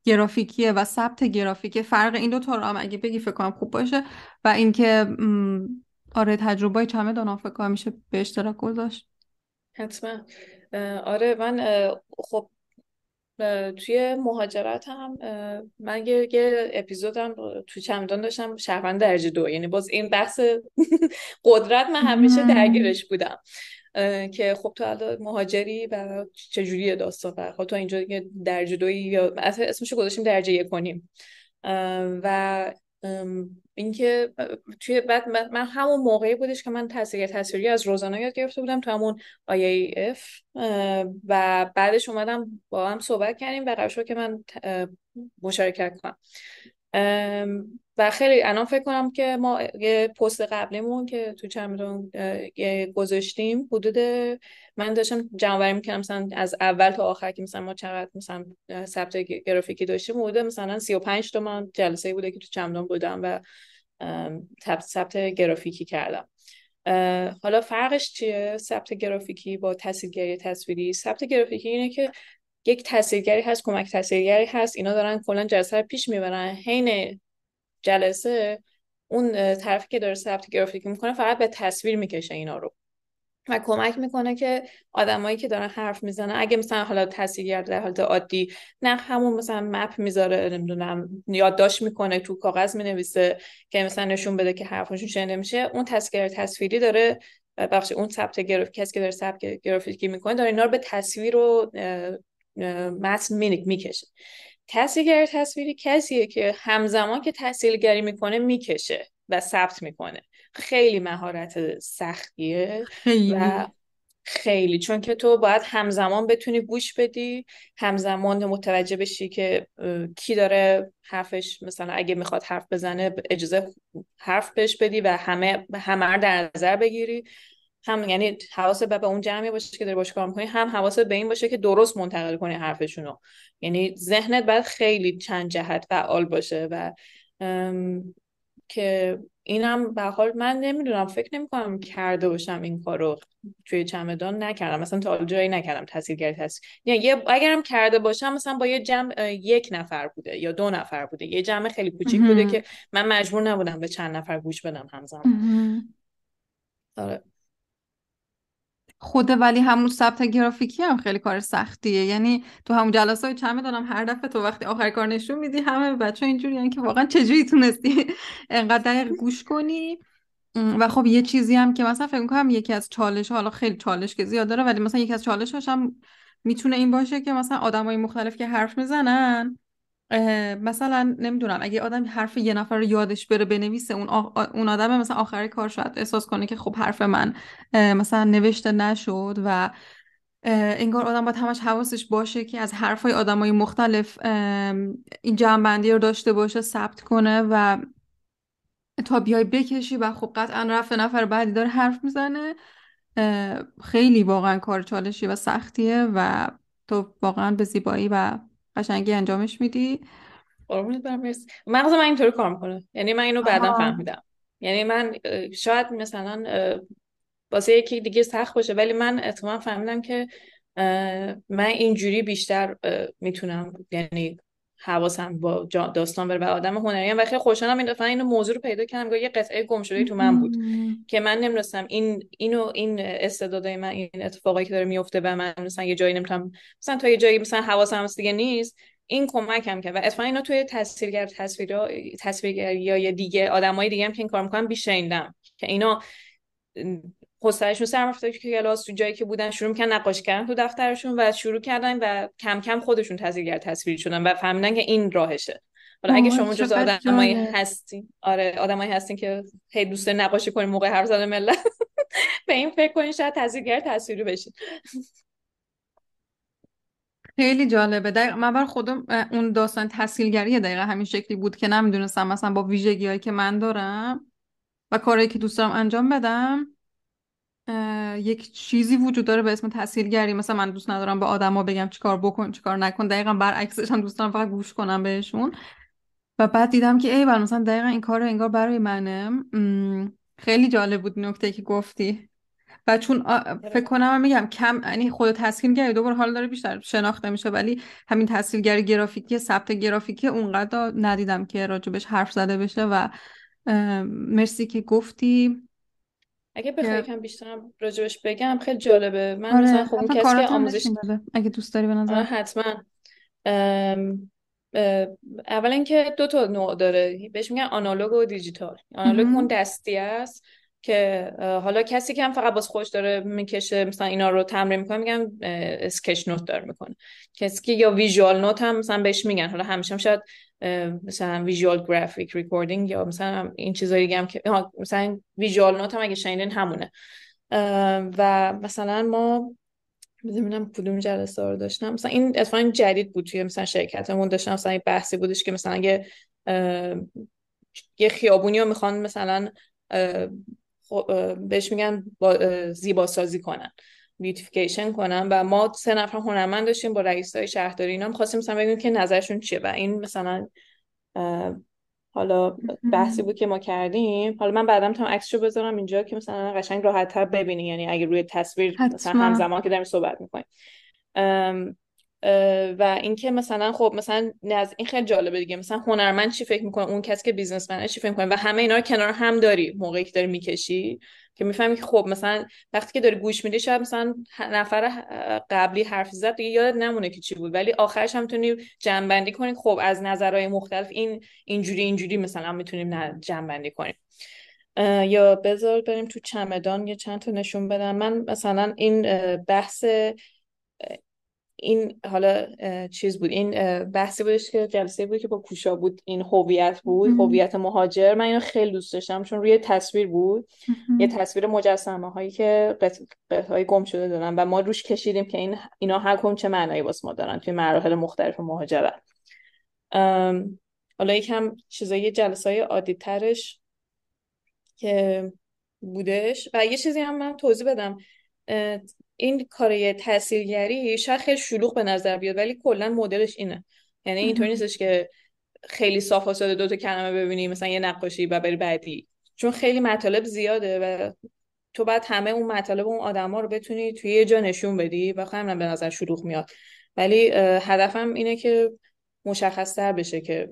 گرافیکیه و ثبت گرافیکی فرق این دوتا رو هم اگه بگی فکر کنم خوب باشه و اینکه آره تجربه چمدان هم فکر کنم میشه به اشتراک گذاشت. حتما آره. من خب توی مهاجرت هم من یه, یه اپیزودم تو چمدان داشتم شهروند درجه دو، یعنی باز این بحث قدرت من همیشه درگیرش بودم که خب تو الان مهاجری و چجوری داستان و خب تو اینجا درجه دوی یا اسمشو گذاشتیم درجه یک کنیم و اینکه توی بعد من همون موقعی بودش که من تاثیر تصویری از روزانا یاد گرفته بودم تو همون آی ای اف، و بعدش اومدم با هم صحبت کردیم و قرار شد که من مشارکت کنم. و خیلی الان فکر کنم که ما یه پست قبلیمون که تو چمدان گذاشتیم، حدود من داشتم جمع‌آوری می‌کردم مثلا از اول تا آخر که مثلا ما چقدر مثلا ثبت گرافیکی داشتیم، حدود مثلا سی و پنج تومن جلسه بوده که تو چمدان بودم و ثبت گرافیکی کردم. حالا فرقش چیه ثبت گرافیکی با تسهیلگری تصویری؟ ثبت گرافیکی اینه که یک تسهیلگری هست، کمک تسهیلگری هست، اینا دارن کلا جلسه رو پیش میبرن. حین جلسه اون طرفی که داره ثبت گرافیکی میکنه فقط به تصویر میکشه اینا رو و کمک میکنه که آدمایی که دارن حرف میزنن، اگه مثلا حالا تسهیلگر در حالت عادی نه همون مثلا مپ میذاره، نمیدونم یادداشت میکنه تو کاغذ مینویسه که مثلا نشون بده که حرفشون شنیده میشه، اون تسهیلگر تصویری داره بخش اون ثبت گرافیکی کسی که داره ثبت گرافیکی میکنه داره اینا رو به تصویر و متن میکشه. تسهیلگر تصویری کسیه که همزمان که تسهیلگری میکنه میکشه و ثبت میکنه. خیلی مهارت سختیه و خیلی، چون که تو باید همزمان بتونی گوش بدی، همزمان متوجه بشی که کی داره حرفش، مثلا اگه میخواد حرف بزنه اجازه حرف بهش بدی و همه همه در نظر بگیری، هم یعنی حواست به اون جمعی باشه که داری باش کار میکنی، هم حواست به این باشه که درست منتقل کنی حرفشونو. یعنی ذهنت باید خیلی چند جهت فعال باشه و ام... که اینم به حال من نمیدونم، فکر نمیکنم کرده باشم این کارو، توی چمدان نکردم مثلا تا جایی نکردم تسهیلگری تصویر، یعنی یه اگرم کرده باشم مثلا با یه جمع یک نفر بوده یا دو نفر بوده، یه جمع خیلی کوچیک بوده که من مجبور نبودم به چند نفر گوش بدم همزمان. آره خود ولی همون ثبت گرافیکی هم خیلی کار سختیه، یعنی تو همون جلسه‌های چمدانم هر دفعه تو وقتی آخر کار نشون میدی همه بچه‌ها اینجوریان، یعنی که واقعا چجوری تونستی انقدر دقیق گوش کنی. و خب یه چیزی هم که مثلا فکر می‌کنم یکی از چالش، حالا خیلی چالش که زیاد داره، ولی مثلا یکی از چالش‌هاش هم میتونه این باشه که مثلا آدمای مختلف که حرف میزنن، مثلا نمیدونم اگه آدم حرف یه نفر رو یادش بره بنویسه، اون آ... اون آدم مثلا آخر کار شاید احساس کنه که خب حرف من مثلا نوشته نشد و انگار آدم باید همش حواسش باشه که از حرفای آدمای مختلف این جمع‌بندی رو داشته باشه، ثبت کنه و تا بیای بکشی و خب قطعا رفع نفر بعدی داره حرف میزنه. خیلی واقعا کار چالشی و سختیه و تو واقعا به زیبایی و قشنگی انجامش میدی. قربونت برم، مرسی. مغز من اینطوری کار میکنه، یعنی من اینو بعداً فهمیدم، یعنی من شاید مثلا واسه یکی دیگه سخت باشه ولی من اتفاقاً فهمیدم که من اینجوری بیشتر میتونم، یعنی حواسم با داستان بره و آدم هنریم و خیلی خوشحالم این دفعه این موضوع رو پیدا کردم. یه قطعه گم شده تو من بود که من نمی‌دونستم این اینو این استعدادای من، این اتفاقایی که داره میفته و من مثلا یه جایی نمی‌تونم، مثلا تا یه جایی مثلا حواسم هست دیگه نیست، این کمکم کرد. و اتفاقا اینا توی تسهیلگر تصویرا تصویرگری یا دیگه آدمای دیگه هم که این کار می‌کنن بیشتر دیدم که اینا خودشون سر رفته که کلاس تو جایی که بودن شروع کردن نقاشی کردن تو دفترشون و شروع کردن و کم کم خودشون تسهیلگر تصویری شدن و فهمیدن که این راهشه. حالا اگه شما جز آدمایی هستین، آره آدمایی هستین که هی دوست نقاشی کنین موقع حرف زدن ملت به این فکر کنین شاید تسهیلگر تصویری بشین. خیلی جالبه. دقیقا من بر خودم اون داستان تسهیلگری دقیقا همین شکلی بود که نمیدونستم مثلا با ویژگی‌هایی که من دارم و کاری که دوست دارم انجام بدم یک چیزی وجود داره به اسم تسهیلگری. مثلا من دوست ندارم به آدما بگم چیکار بکن چیکار نکن، دقیقاً برعکسش هم دوست دارم فقط گوش کنم بهشون. و بعد دیدم که ای بابا مثلا دقیقاً این کار انگار برای منه. خیلی جالب بود نکته که گفتی و چون فکر کنم میگم کم، یعنی خود تسهیلگری دوباره حالا داره بیشتر شناخته میشه، ولی همین تسهیلگری گرافیکی ثبت گرافیکی اونقدر ندیدم که راجبش حرف زده بشه و مرسی که گفتی. اگه بخوای کم بیشترم راجبش بگم خیلی جالبه. من آره. مثلا خب اون کسی که آموزش اگه دوست داری به نظر آره حتما. اولا که دو تا نوع داره بهش میگن آنالوگ و دیجیتال. آنالوگ اون دستی است که حالا کسی که هم فقط باز خوش داره میکشه مثلا اینا رو تمرین میکنه، میگم اسکچ نوت داره میکنه، کسی که یا ویژوال نوت هم مثلا بهش میگن، حالا همیشه هم شاید مثلا ویژوال گرافیک ریکوردینگ یا مثلا این چیزایی دیگه هم که مثلا ویژوال نوت هم اگه شنیدین همونه. و مثلا ما ببینم کدوم جلسه رو داشتم، مثلا این اتفاقا جدید بود توی مثلا شرکتمون، داشتم مثلا این بحثی بودش که مثلا اگه یه خیابونی رو میخوان مثلا بهش میگن زیبا سازی کنن، بیوتیفیکیشن کنن، و ما سه نفر هنرمند داشتیم با رئیسای شهرداری، اینا می‌خواستیم مثلا ببینیم که نظرشون چیه. و این مثلا حالا بحثی بود که ما کردیم. حالا من بعدم تا عکسشو بذارم اینجا که مثلا قشنگ راحت‌تر ببینی، یعنی اگه روی تصویر حتما. مثلا همزمان که داریم صحبت می‌کنیم. و اینکه مثلا خب مثلا نز... این خیلی جالبه دیگه، مثلا هنرمند چی فکر میکنه، اون کسی که بیزنسمنه چی فکر میکنه، و همه اینا رو کنار هم داری موقعی که داری میکشی، که میفهمی که خب مثلا وقتی که داری گوش میدی شاید مثلا نفر قبلی حرف زد دیگه یادت نمونه که چی بود، ولی آخرش هم میتونی جمع‌بندی کنی خب از نظرهای مختلف این اینجوری اینجوری مثلا میتونیم جمع‌بندی کنیم. یا بذار بریم تو چمدان یه چند تا نشون بدم. من مثلا این بحث این حالا چیز بود، این بحثی بودش که جلسه بود که با کوشا بود، این هویت بود، هویت مهاجر. من اینو خیلی دوست داشتم چون روی تصویر بود، یه تصویر مجسمه هایی که قطعه‌های گم شده دارن و ما روش کشیدیم که این اینا هر کدوم چه معنایی واسه ما دارن توی مراحل مختلف مهاجرت. حالا یکم چیزای جلسه‌های عادی ترش که بودش. و یه چیزی هم من توضیح بدم، این کاره تسهیلگری شاید خیلی شلوغ به نظر بیاد ولی کلا مدلش اینه، یعنی اینطور نیستش که خیلی صاف و ساده دو تا کلمه ببینی مثلا یه نقاشی و بری بعدی، چون خیلی مطالب زیاده و تو بعد همه اون مطالب اون آدما رو بتونی توی یه جا نشون بدی و خیلی به نظر شلوغ میاد. ولی هدفم اینه که مشخص‌تر بشه که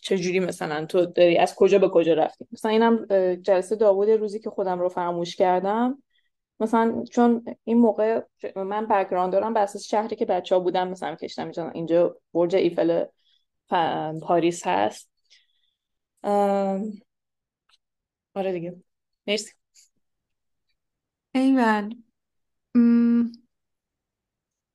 چجوری مثلا تو داری از کجا به کجا رفتی. مثلا اینم جلسه داوود روزی که خودم رو فراموش کردم، مثلا چون این موقع من بک‌گراند دارم بر اساس شهری که بچه‌ها بودن، مثلا کشیدم اینجا اینجا برج ایفل پاریس هست. آره دیگه. مرسی. ایول. م...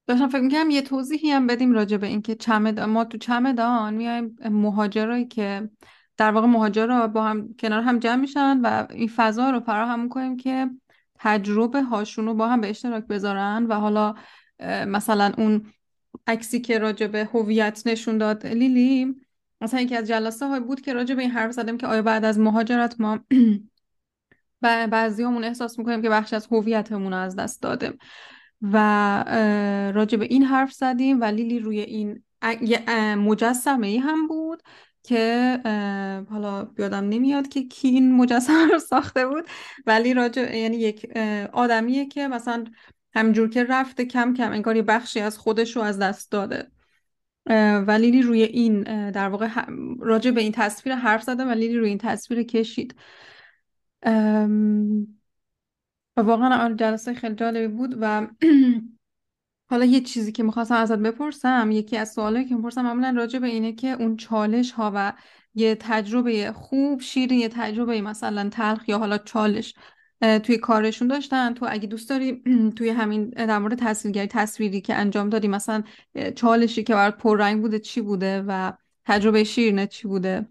داشتم فکر می‌کردم یه توضیحی هم بدیم راجع به اینکه چمدان، ما تو چمدان میایم مهاجرایی که در واقع مهاجرا با هم کنار هم جمع میشن و این فضا رو فراهم می‌کنیم که تجربه هاشون رو با هم به اشتراک بذارن. و حالا مثلا اون عکسی که راجع به هویت نشون داد لیلی، مثلا یکی از جلسه های بود که راجع به این حرف زدیم که آیا بعد از مهاجرت ما بعضیامون احساس میکنیم که بخش از هویتمون رو از دست دادیم و راجع به این حرف زدیم. و لیلی روی این مجسمه‌ای هم بود که حالا یادم نمیاد که کی این مجسمه رو ساخته بود، ولی راجع یعنی یک آدمیه که مثلا همینجور که رفته کم کم انگار یه بخشی از خودش رو از دست داده و لیلی روی این در واقع راجع به این تصویر حرف زده و لیلی روی این تصویر کشید. و واقعا جلسه خیلی جالبی بود. و حالا یه چیزی که میخواستم ازت بپرسم، یکی از سوالایی که میپرسم معمولا راجع به اینه که اون چالش ها و یه تجربه خوب شیرین، یه تجربه مثلا تلخ یا حالا چالش توی کارشون داشتن. تو اگه دوست داری توی همین در مورد تسهیلگری تصویری که انجام دادی مثلا چالشی که برات پررنگ بوده چی بوده و تجربه شیرینه چی بوده؟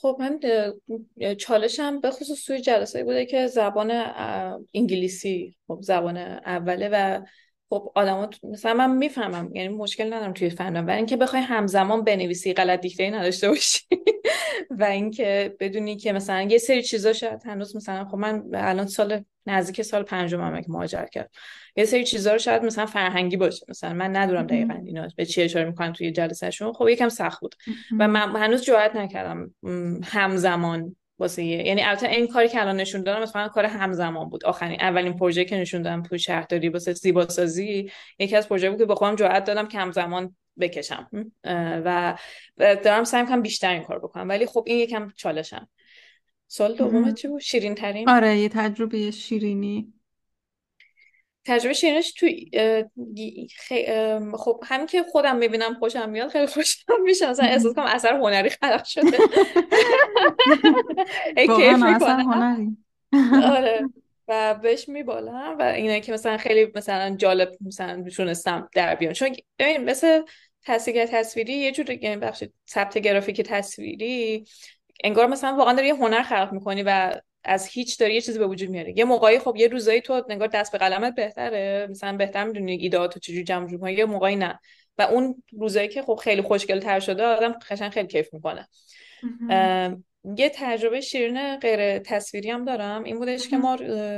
خب من چالشم به خصوص توی جلسه بوده که زبان انگلیسی خب زبان اوله و خب آدم‌ها مثلا من میفهمم، یعنی مشکل ندارم توی فهمم، ولی اینکه بخوای همزمان بنویسی غلط دیکته نداشته باشی و اینکه بدونی که مثلا یه سری چیزا شاید هنوز مثلا خب من الان سال نزدیک سال پنجمم که مهاجرت کردم، یه سری چیزا رو شاید مثلا فرهنگی باشه، مثلا من ندونم دقیقاً اینا به چی اشاره می‌کنن توی جلسه‌شون، خب یکم سخت بود و من هنوز جرئت نکردم همزمان واسه یه. یعنی البته این کاری که الان نشون دادم مثلا کار همزمان بود، آخرین اولین پروژه که نشون دادم توی شهرداری واسه زیباسازی یکی از پروژه بود که با خودم جرئت دادم که همزمان بکشم و دارم سعی می‌کنم بیشتر این کارو بکنم، ولی خب این یکم چالشم. سوال دومت چی بود؟ شیرین ترین؟ آره یه تجربه شیرینی. تجربه شینش تو خب هم که خودم میبینم خوشم میاد، خیلی خوشم میشه، اصلا احساس کنم اثر هنری خلق شده. واقعا اثر هنری. آره و بهش میبالم و اینه که مثلا خیلی مثلا جالب مثلا میشونستم در بیان، چون ببین مثلا تسهیلگر تصویری یه جور یعنی بخشید ثبت گرافیک تصویری انگار مثلا واقعا داری یه هنر خلق میکنی و از هیچ داری یه چیزی به وجود میاری. یه موقعی خب یه روزایی تو انگار دست به قلمت بهتره، مثلا بهتر میدونی ایدهاتو چجوری جمع جور کنی، یه موقعی نه. و اون روزایی که خب خیلی خوشگل تر شده آدم قشنگ خیلی کیف میکنه. یه تجربه شیرین غیر تصویری هم دارم، این بودش که ما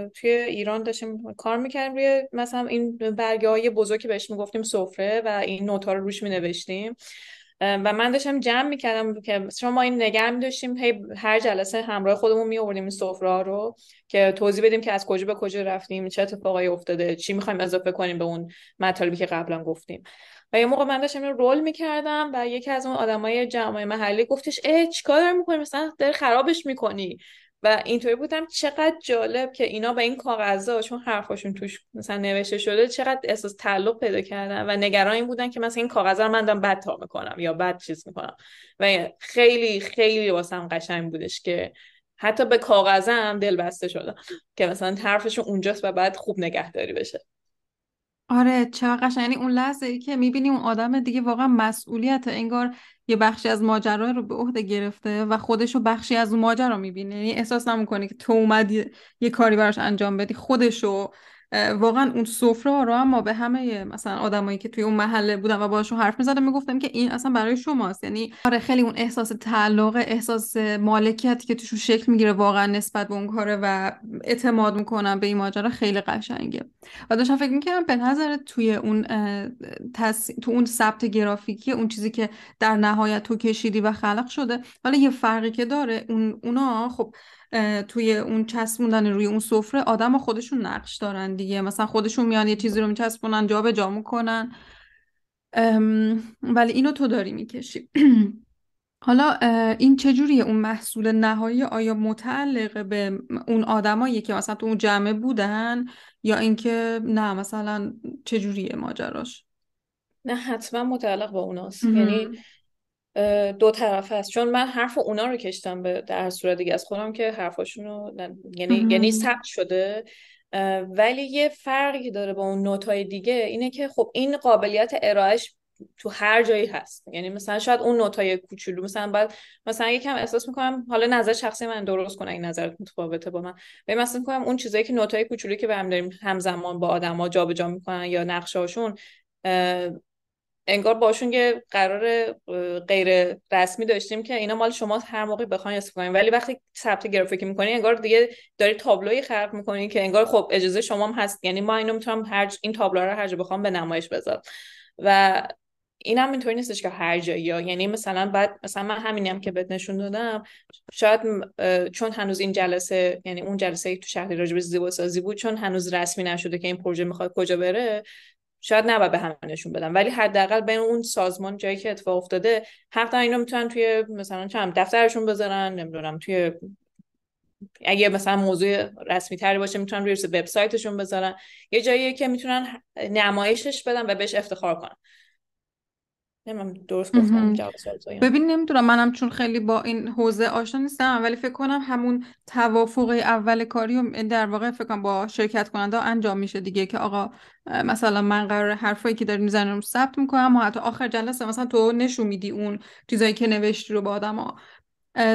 توی ایران داشتیم کار میکردیم روی مثلا این برگه‌های بزرگی بهش میگفتیم سفره و این نوت‌ها رو روش مینوشتیم و من داشتم جمع میکردم که شما این نگه می‌داشتیم، هی هر جلسه همراه خودمون میآوردیم این سفره رو که توضیح بدیم که از کجا به کجا رفتیم، چه اتفاقایی افتاده، چی می‌خوایم اضافه کنیم به اون مطالبی که قبلا گفتیم. و یه موقع من داشتم رول میکردم و یکی از اون آدمای جمعیت محلی گفتش اه چیکار داری میکنی، مثلا داری خرابش میکنی. و اینطوری بودم چقدر جالب که اینا با این کاغذا چون حرفاشون توش مثلا نوشته شده چقدر احساس تعلق پیدا کردن و نگران این بودن که مثلا این کاغذا رو من دارم بد تا میکنم یا بد چیز میکنم. و خیلی خیلی واسم قشنگ بودش که حتی به کاغذا هم دل بسته شدم که مثلا حرفشون اونجاست و بعد خوب نگهداری بشه. آره چقدر قشنگ، یعنی اون لحظه ای که میبینی اون آدم دیگه واقعا مسئولیت انگار یه بخشی از ماجرا رو به عهده گرفته و خودش رو بخشی از اون ماجرا میبینه، یعنی احساس نمیکنه که تو اومدی یه کاری براش انجام بدی، خودش رو واقعا اون سفره رو هم ما به همه مثلا آدمایی که توی اون محله بودن و باهاشون حرف می‌زدم میگفتم که این اصلا برای شماست. یعنی آره خیلی اون احساس تعلق، احساس مالکیتی که توشون شکل میگیره واقعا نسبت به اون کاره و اعتماد میکنم به این ماجرا خیلی قشنگه. و داشتم فکر می‌کردم به نظر توی اون تس... تو اون ثبت گرافیکی اون چیزی که در نهایت تو کشیدی و خلق شده، ولی یه فرقی که داره اون اونا خب توی اون چسبوندن روی اون سفره آدم خودشون نقش دارن دیگه، مثلا خودشون میان یه چیزی رو میچسبونن جا به جا میکنن، ولی اینو تو داری میکشی. حالا این چجوریه اون محصول نهایی؟ آیا متعلق به اون آدمایی که مثلا تو اون جمع بودن یا اینکه نه مثلا چجوریه ماجراش؟ نه حتما متعلق به اوناست، یعنی دو طرفه است، چون من حرف اونا رو کشتم به در صورت دیگه از خودم که حرفاشون رو یعنی یعنی ثبت شده، ولی یه فرقی داره با اون نوت‌های دیگه اینه که خب این قابلیت ارائهش تو هر جایی هست. یعنی مثلا شاید اون نوت‌های کوچولو مثلا بعد مثلا یکم احساس می‌کنم، حالا نظر شخصی من درست کنه این نظر متفاوته با من، ولی مثلا می‌گم اون چیزایی که نوت‌های کوچولو که بهم داریم همزمان با آدم‌ها جابجا می‌کنن یا نقشه‌هاشون انگار باشون یه قرار غیر رسمی داشتیم که اینا مال شما هر موقع بخواین استفاده کنین، ولی وقتی ثبت گرافیکی می‌کنی انگار دیگه داری تابلوی خلق می‌کنی که انگار خب اجازه شما هم هست، یعنی ما اینو میتونم هر این تابلو رو هر جا بخوام به نمایش بذارم و اینم اینطوری نیستش که هر جایی، یعنی مثلا بعد مثلا من همینم که بهت نشون دادم شاید چون هنوز این جلسه یعنی اون جلسه تو شهر راجع به زیباسازی بود چون هنوز رسمی نشده که این پروژه می‌خواد کجا بره شاید نباید به همه نشون بدم، ولی حداقل بین اون سازمان جایی که اتفاق افتاده حتی اینو میتونن توی مثلا چند دفترشون بذارن، نمیدونم توی اگه مثلا موضوع رسمی تری باشه میتونن روی وبسایتشون بذارن، یه جایی که میتونن نمایشش بدن و بهش افتخار کنن. نمیدونم درست گفتم جواب سوالتو؟ ببین نمیدونم، منم چون خیلی با این حوزه آشنا نیستم ولی فکر کنم همون توافق اول کاریو در واقع فکر کنم با شرکت کننده انجام میشه دیگه که آقا مثلا من قرار حرفایی که داریم میزنم رو ثبت میکنم و حتی آخر جلسه مثلا تو نشون میدی اون چیزایی که نوشتی رو با آدما،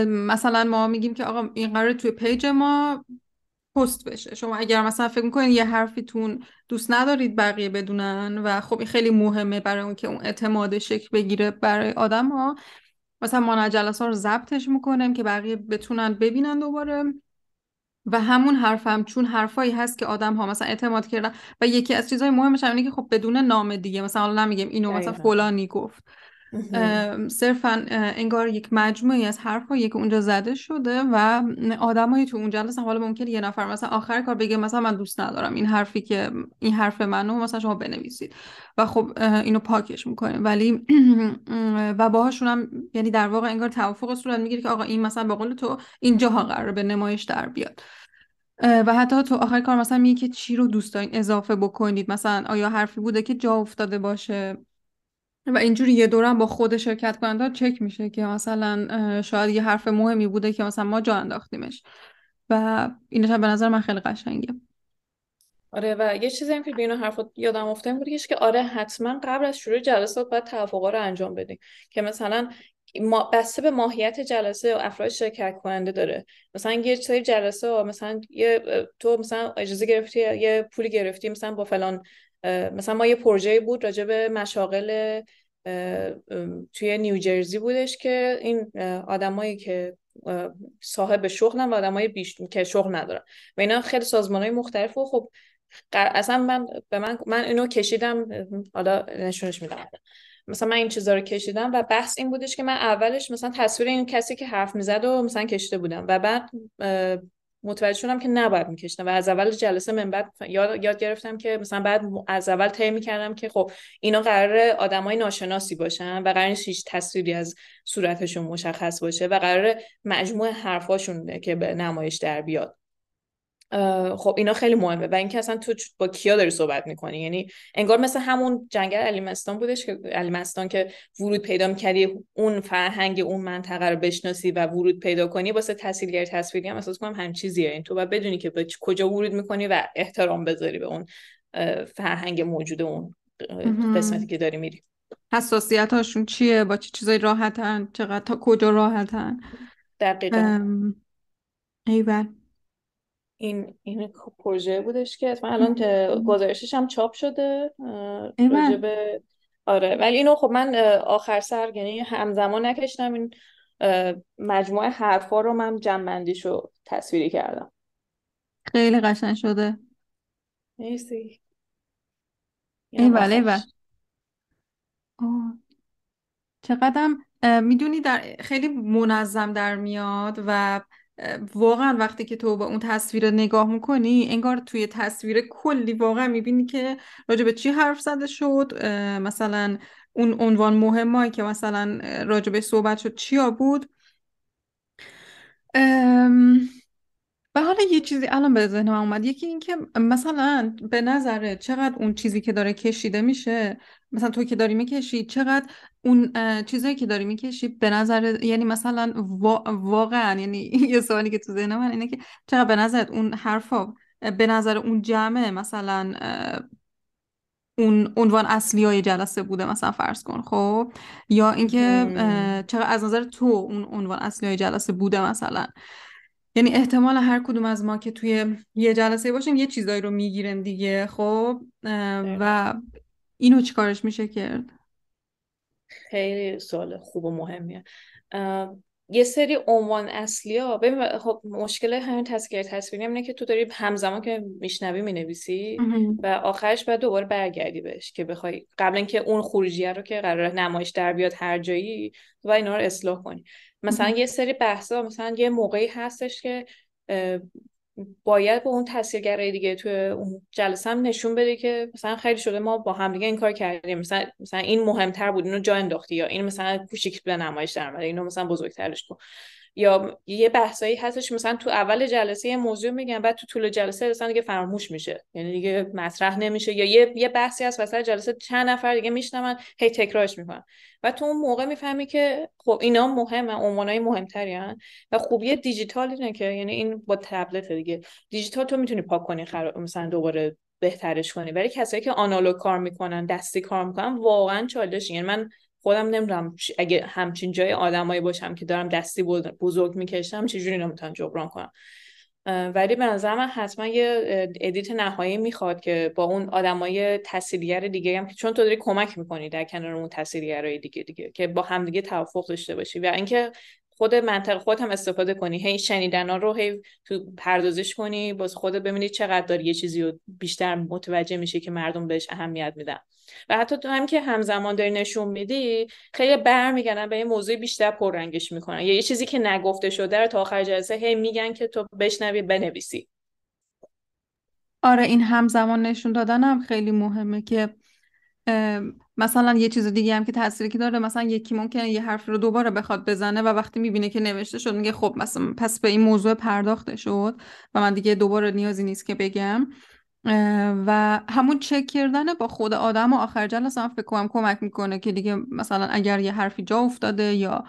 مثلا ما میگیم که آقا این قراره توی پیج ما پست بشه، شما اگر مثلا فکر میکنین یه حرفیتون دوست ندارید بقیه بدونن و خب این خیلی مهمه برای اون که اون اعتماد شکل بگیره برای آدم ها، مثلا ما جلسه رو ضبطش میکنیم که بقیه بتونن ببینن دوباره و همون حرف هم چون حرفایی هست که آدم ها مثلا اعتماد کردن و یکی از چیزهای مهمش هم اینه که خب بدون نام دیگه، مثلا حالا نمیگیم اینو مثلا فلانی گفت، صرفا انگار یک مجموعی از حرفایی که اونجا زده شده و آدمایی تو اون جلسه حالا ممکنه یه نفر مثلا آخر کار بگه مثلا من دوست ندارم این حرفی که این حرف منو مثلا شما بنویسید و خب اینو پاکش میکنیم، ولی و باهاشون هم یعنی در واقع انگار توافق صورت میگیره که آقا این مثلا به قول تو اینجاها قراره به نمایش در بیاد. و حتی تو آخر کار مثلا میگه که چی رو دوست دارین اضافه بکنید، مثلا آیا حرفی بوده که جا افتاده باشه، و اینجوری یه دوره هم با خود شرکت کننده چک میشه که مثلا شاید یه حرف مهمی بوده که مثلا ما جا انداختیمش، و اینش به نظر من خیلی قشنگه. آره و یه چیزی هم که بین حرفات یادم افتاد این بود که آره حتما قبل از شروع جلسات باید توافقا رو انجام بدیم که مثلا ما بسته به ماهیت جلسه و افراد شرکت کننده داره، مثلا یه سری جلسه و مثلا یه تو مثلا اجازه گرفتی یه پولی گرفتی مثلا با فلان، مثلا ما یه پروژه‌ای بود راجع به مشاغل توی نیوجرسی بودش که این آدمایی که صاحب شغلن و آدمای بیش که شغل ندارن و اینا خیلی سازمان‌های مختلف و خب اصلا من به من من اینو کشیدم، حالا نشونش میدم، مثلا من این چیزا رو کشیدم و بحث این بودش که من اولش مثلا تصویر این کسی که حرف میزد و مثلا کشیده بودم و بعد متوجه شدم که نباید میکشیدم و از اول جلسه من بعد یاد یاد گرفتم که مثلا بعد از اول تعیین میکردم که خب اینا قراره آدمای ناشناسی باشن و قراره هیچ تصویری از صورتشون مشخص باشه و قراره مجموع حرفاشون که به نمایش در بیاد. خب اینا خیلی مهمه و اینکه اصلا تو با کیا داری صحبت میکنی، یعنی انگار مثل همون جنگل علیمستان بودش که علیمستان که ورود پیدا میکردی اون فرهنگ اون منطقه رو بشناسی و ورود پیدا کنی، واسه تسهیلگر تصویری هم احساس کنم هم چیزیه، این تو باید بدونی که به کجا ورود میکنی و احترام بذاری به اون فرهنگ موجود اون قسمتی که داری میری، حساسیت هاشون چیه، با چه چی چیزای راحتن، چقدر تا کجا راحتن. دقیقاً ایول این این پروژه بودش که اصلا الان که گزارشش هم چاپ شده راجب آره، ولی اینو خب من آخر سر یعنی همزمان نکشتم، این مجموعه حرفا رو من جمع‌بندیشو تصویری کردم. خیلی قشنگ شده. مرسی. ایول ایول. چقدرم میدونی در خیلی منظم در میاد و واقعا وقتی که تو با اون تصویر نگاه میکنی انگار توی تصویر کلی واقعا میبینی که راجع به چی حرف زده شد، مثلا اون عنوان مهمایی که مثلا راجع به صحبت شد چیا بود. و حالا یه چیزی الان به ذهنم اومد، یکی این که مثلا به نظره چقدر اون چیزی که داره کشیده میشه، مثلا تو که داری میکشی چقدر اون چیزایی که داری میکشی به نظر، یعنی مثلا وا... واقعا یعنی یه سوالی که تو ذهن من اینه که چقدر به نظر اون حرفا به نظر اون جمع مثلا اون عنوان اصلیای جلسه بوده مثلا فرض کن، خب یا اینکه چقدر از نظر تو اون عنوان اصلیای جلسه بوده، مثلا یعنی احتمال هر کدوم از ما که توی یه جلسه باشیم یه چیزایی رو میگیریم دیگه، خب و اینو چیکارش میشه کرد؟ خیلی سوال خوب و مهمیه. یه سری عنوان اصلی‌ها ببین خب مشکل همین تسهیلگر تصویری اینه که تو داری همزمان که میشنوی مینویسی و آخرش بعد دوباره برگردی بهش که بخوای قبل اینکه اون خروجیه رو که قراره نمایش در بیاد هر جایی و اینا رو اصلاح کنی. مثلا یه سری بحثا مثلا یه موقعی هستش که باید با اون تسهیلگر دیگه توی اون جلسه هم نشون بده که مثلا خیلی شده ما با هم دیگه این کار کردیم، مثلا مثلا این مهمتر بود اینو جا انداختی، یا این مثلا کوچیک به نمایش در اومد اینو مثلا بزرگترش کن. یا یه بحثایی هستش مثلا تو اول جلسه یه موضوع میگن بعد تو طول جلسه اصلا دیگه فراموش میشه، یعنی دیگه مطرح نمیشه، یا یه یه بحثی هست وسط جلسه چند نفر دیگه میشنون هی تکرارش میکنن و تو اون موقع میفهمی که خب اینا مهمه، عنوانای مهمتریان. و خوبی دیجیتال اینه که یعنی این با تبلت دیگه دیجیتال تو میتونی پاک کنی خراب مثلا دوباره بهترش کنی، ولی کسایی که آنالوگ کار میکنن دستی کار میکنن واقعا چالش، یعنی من خودم نمیدونم اگه همچین جای آدمایی باشم که دارم دستی بزرگ میکشم چجوری نمیتونم جبران کنم، ولی به نظر من حتما یه ادیت نهایی میخواد که با اون آدمای تسهیلگر دیگه هم که چون تو داری کمک میکنی در کنار اون تسهیلگرای دیگه دیگه که با هم دیگه توافق داشته باشی و اینکه خود منطق خودت هم استفاده کنی، هی شنیدنا رو هی تو پردازش کنی باز خودت ببینی چقدر داری یه چیزی رو بیشتر متوجه میشی که مردم بهش اهمیت میدن. و حتی تو هم که همزمان داری نشون میدی خیلی برمیگردن به این موضوع بیشتر پررنگش میکنن، یا یه چیزی که نگفته شده رو تا آخر جلسه هی میگن که تو بشنوی بنویسی. آره این همزمان نشون دادن هم خیلی مهمه که مثلا یه چیز دیگه هم که تأثیری که داره، مثلا یکی ممکنه یه حرف رو دوباره بخواد بزنه و وقتی میبینه که نوشته شد میگه خب مثلا پس به این موضوع پرداخته شد و من دیگه دوباره نیازی نیست که بگم. و همون چک کردن با خود آدم و آخر جلسه هم فکر کنم کمک میکنه که دیگه مثلا اگر یه حرفی جا افتاده یا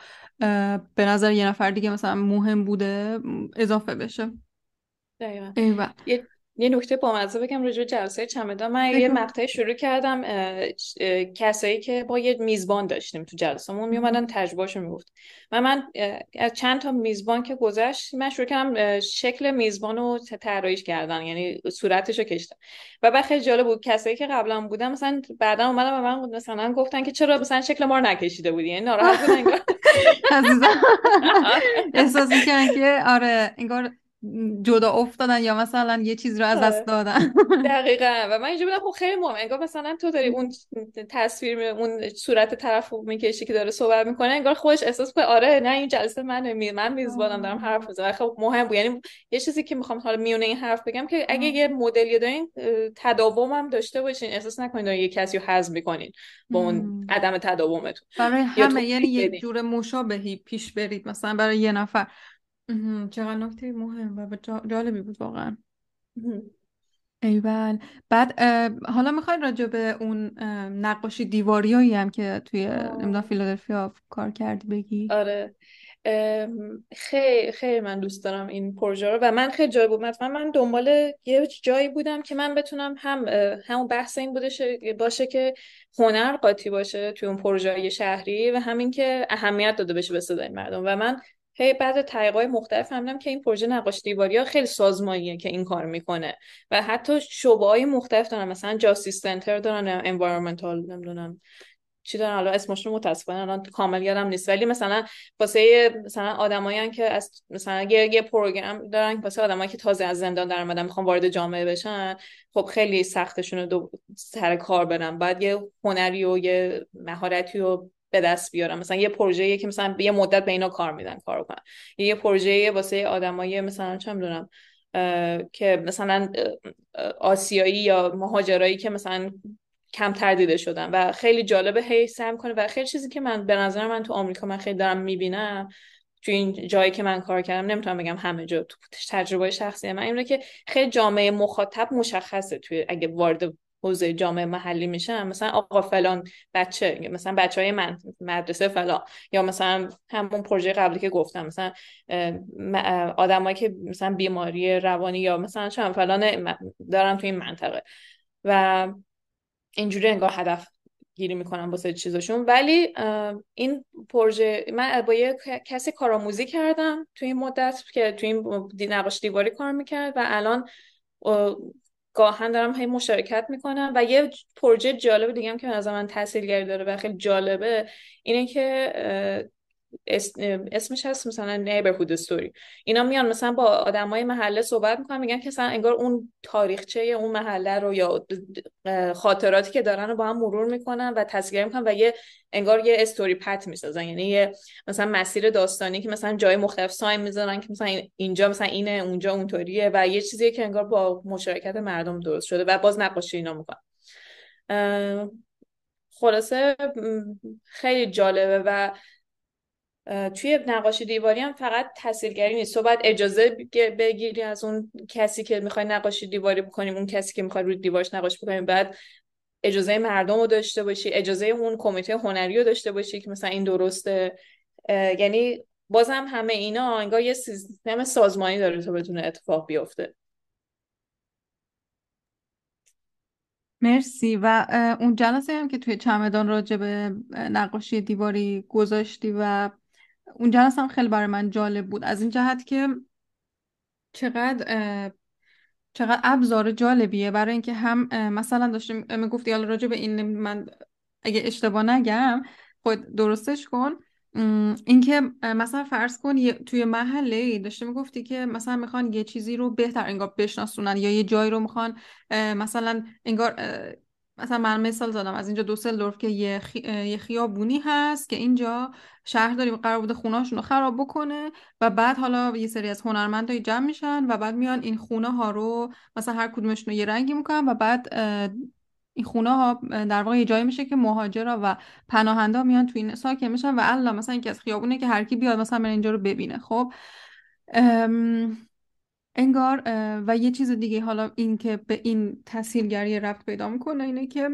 به نظر یه نفر دیگه مثلا مهم بوده اضافه بشه. دقیقاً. یه یه نکته بامزه بگم راجع به جلسه چمدان. من یه مقطعی شروع کردم کسایی که با یه میزبان داشتیم تو جلسه‌مون میومدن تجربه‌شون میگفت. من من از چند تا میزبان که گذشت من شروع کردم شکل میزبانو طراحیش کردن، یعنی صورتشو کشیدم و بعد خیلی جالب بود. کسایی که قبلا بودن مثلا بعدا اومدن به من مثلا گفتن که چرا مثلا شکل ما رو نکشیده بودی، یعنی ناراحت بودن انگار. عزیزم احساس می‌کنن که آره انگار جدا افتادن یا مثلا یه چیز رو از دست دادن. دقیقاً. و من اینجا بودم خب خیلی مهم، انگار مثلا تو داری اون تصویر اون صورت طرفو میکشی که داره صحبت میکنه، انگار خودش احساس کنه آره نه این جلسه من من میزبانم دارم حرف میزنم. خب مهم بود. یعنی یه چیزی که میخوام حالا میونه این حرف بگم که اگه یه مدلی دارین تداومم داشته باشین، احساس نکنید یه کسی رو حذف میکنین با اون عدم تداومتون. برای همه یعنی یه جور مشابهی پیش برید مثلا برای یه نفر. چقدر نکته مهم و جالبی بود واقعا. ایول. بعد حالا میخواید راجع به اون نقاشی دیواریایی هم که توی امدا فیلادلفیا کار کردی بگی؟ آره خیلی خیلی من دوست دارم این پروژه رو و من خیلی جالب بود. مثلا من دنبال یه جایی بودم که من بتونم هم همون بحث این بودش باشه که هنر قاطی باشه توی اون پروژه شهری و همین که اهمیت داده بشه به صدای مردم. و من هی بعد تحقیقات مختلف فهمیدم که این پروژه نقاشی دیواری ها خیلی سازمانیه که این کار میکنه و حتی شعبه‌های مختلف دارن، مثلا جاستیس سنتر دارن، انوایرمنتال نمیدونم چی دارن، حالا اسمش رو متاسفانه الان کامل یادم نیست، ولی مثلا واسه مثلا آدمایین که از مثلا یه, یه پروگرام دارن واسه آدمایی که تازه از زندان در اومدن میخوان وارد جامعه بشن، خب خیلی سختشون رو سر کار برن، بعد یه هنری و یه مهارتی رو به دست بیارم. مثلا یه پروژه‌ای که مثلا یه مدت به اینا کار میدن کارو کنن، یه پروژه‌ای واسه آدمای مثلا چه می‌دونم که مثلا آسیایی یا مهاجرایی که مثلا کمتر دیده شدن و خیلی جالبه هی سعی می‌کنه و خیلی چیزی که من به نظر من تو آمریکا من خیلی دارم می‌بینم تو این جایی که من کار کردم، نمیتونم بگم همه جا، تو تجربه شخصی من اینه که خیلی جامعه مخاطب مشخصه توی اگه وارد حوزه جامعه محلی میشن، مثلا آقا فلان بچه، مثلا بچهای من مدرسه فلان، یا مثلا همون پروژه قبلی که گفتم مثلا آدمایی که مثلا بیماری روانی یا مثلا چند فلان دارن تو این منطقه و اینجوری انگار هدف گیری میکنم واسه چیزاشون. ولی این پروژه من با یه کسی کارآموزی کردم تو این مدت که تو این نقاشی دیواری کار میکرد و الان گاهن دارم هی مشارکت میکنم. و یه پروژه جالب دیگه هم که از من تسهیلگری داره و خیلی جالبه اینه که اسمش هست مثلا neighborhood story. اینا میان مثلا با آدمای محله صحبت میکنن، میگن که مثلا انگار اون تاریخچه اون محله رو یا خاطراتی که دارن رو با هم مرور میکنن و تسهیلگری میکنن و یه انگار یه استوری پت میسازن، یعنی یه مثلا مسیر داستانی که مثلا جای مختلف ساین میذارن که مثلا اینجا مثلا اینه اونجا اونطوریه و یه چیزی که انگار با مشارکت مردم درست شده و باز نقاشی اینا میکنن. خلاصه خیلی جالبه. و توی نقاشی دیواری هم فقط تسهیلگری نیست، تو باید اجازه بگیری از اون کسی که میخوای نقاشی دیواری بکنیم، اون کسی که میخوای روی دیوارش نقاشی بکنیم، بعد اجازه مردم رو داشته باشی، اجازه اون کمیته هنری رو داشته باشی که مثلا این درسته. یعنی بازم همه اینا انگار یه سیستم سازمانی داره تا بتونه اتفاق بیفته. مرسی. و اون جلسه هم که توی چمدان راجع به نقاشی دیواری گذاشتی و اون جلسه هم خیلی برای من جالب بود از این جهت که چقدر چقدر ابزار جالبیه برای اینکه هم مثلا داشتیم میگفتی حالا راجع به این من اگه اشتباه نگم خود درستش کن، اینکه مثلا فرض کن توی محله داشتی میگفتی که مثلا میخوان یه چیزی رو بهتر انگار بشناسونن یا یه جایی رو میخوان مثلا انگار مثلا من مثال زدم از اینجا دوسلدورف که یه, خی... یه خیابونی هست که اینجا شهرداری قرار بوده خونه‌هاشون رو خراب بکنه و بعد حالا یه سری از هنرمندای جمع میشن و بعد میان این خونه ها رو مثلا هر کدومشون رو یه رنگی میکنن و بعد این خونه ها در واقع یه جایی میشه که مهاجرا و پناهنده ها میان تو این ساکن میشن و الا مثلا اینکه از خیابونه که هر کی بیاد مثلا من اینجا رو ببینه. خب انگار و یه چیز دیگه حالا این که به این تسهیلگری رفت پیدا میکنه اینه که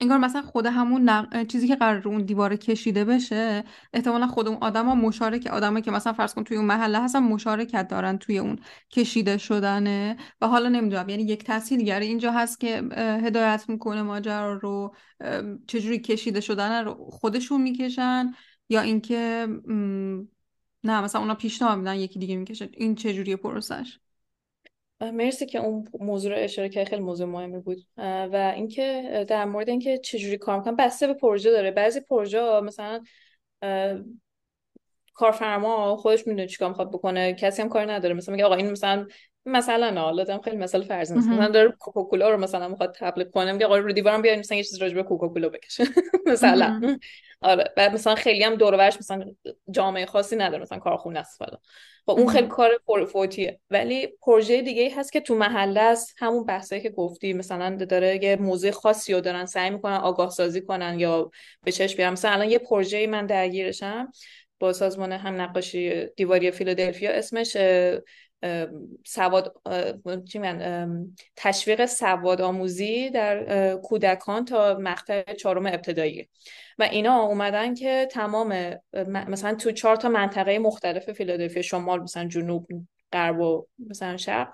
انگار مثلا خود همون نق... چیزی که قرار رو اون دیواره کشیده بشه احتمالا خود اون آدما مشارک آدمایی که مثلا فرض کن توی اون محله هستن مشارکت دارن توی اون کشیده شدنه و حالا نمیدونم یعنی یک تسهیلگری اینجا هست که هدایت میکنه ماجرا رو، چجوری کشیده شدن رو خودشون میکشن یا اینکه نه مثلا اونا پیشنهاد میدن یکی دیگه میکشه، این چجوری پروسش؟ مرسی که اون موضوع رو اشاره کردی، خیلی موضوع مهمی بود. و اینکه در مورد اینکه چجوری کار میکنن بسته به پروژه داره. بعضی پروژه مثلا کارفرما خودش میدونه چیکار میخواد بکنه، کسی هم کار نداره. مثلا میگه آقا این مثلا مثلا حالا خیلی مثلا فرضی نیست، مثلا داره کوکاکولا رو مثلا میخواد تبلیغ کنه، میگه آقا رو دیوارم بیارین مثلا یه چیز راجع به کوکاکولا بکشه مثلا. آره بعد مثلا خیلی هم دور و برش مثلا جامعه خاصی نداره، مثلا کارخونه است فلان. و اون خیلی کار فوتیه. ولی پروژه دیگه‌ای هست که تو محله است، همون بحثایی که گفتی مثلا داره یه موضوع خاصی رو دارن سعی میکنن آگاه سازی کنن یا به چشم بیارن. مثلا الان یه پروژه‌ای من درگیرشم با سازمان هم نقاشی دیواری فیلادلفیا، اسمش سواد چی من تشویق سواد آموزی در کودکان تا مقطع چهارم ابتدایی. و اینا اومدن که تمام مثلا تو چهار تا منطقه مختلف فیلادلفیا، شمال مثلا جنوب غرب و مثلا شرق،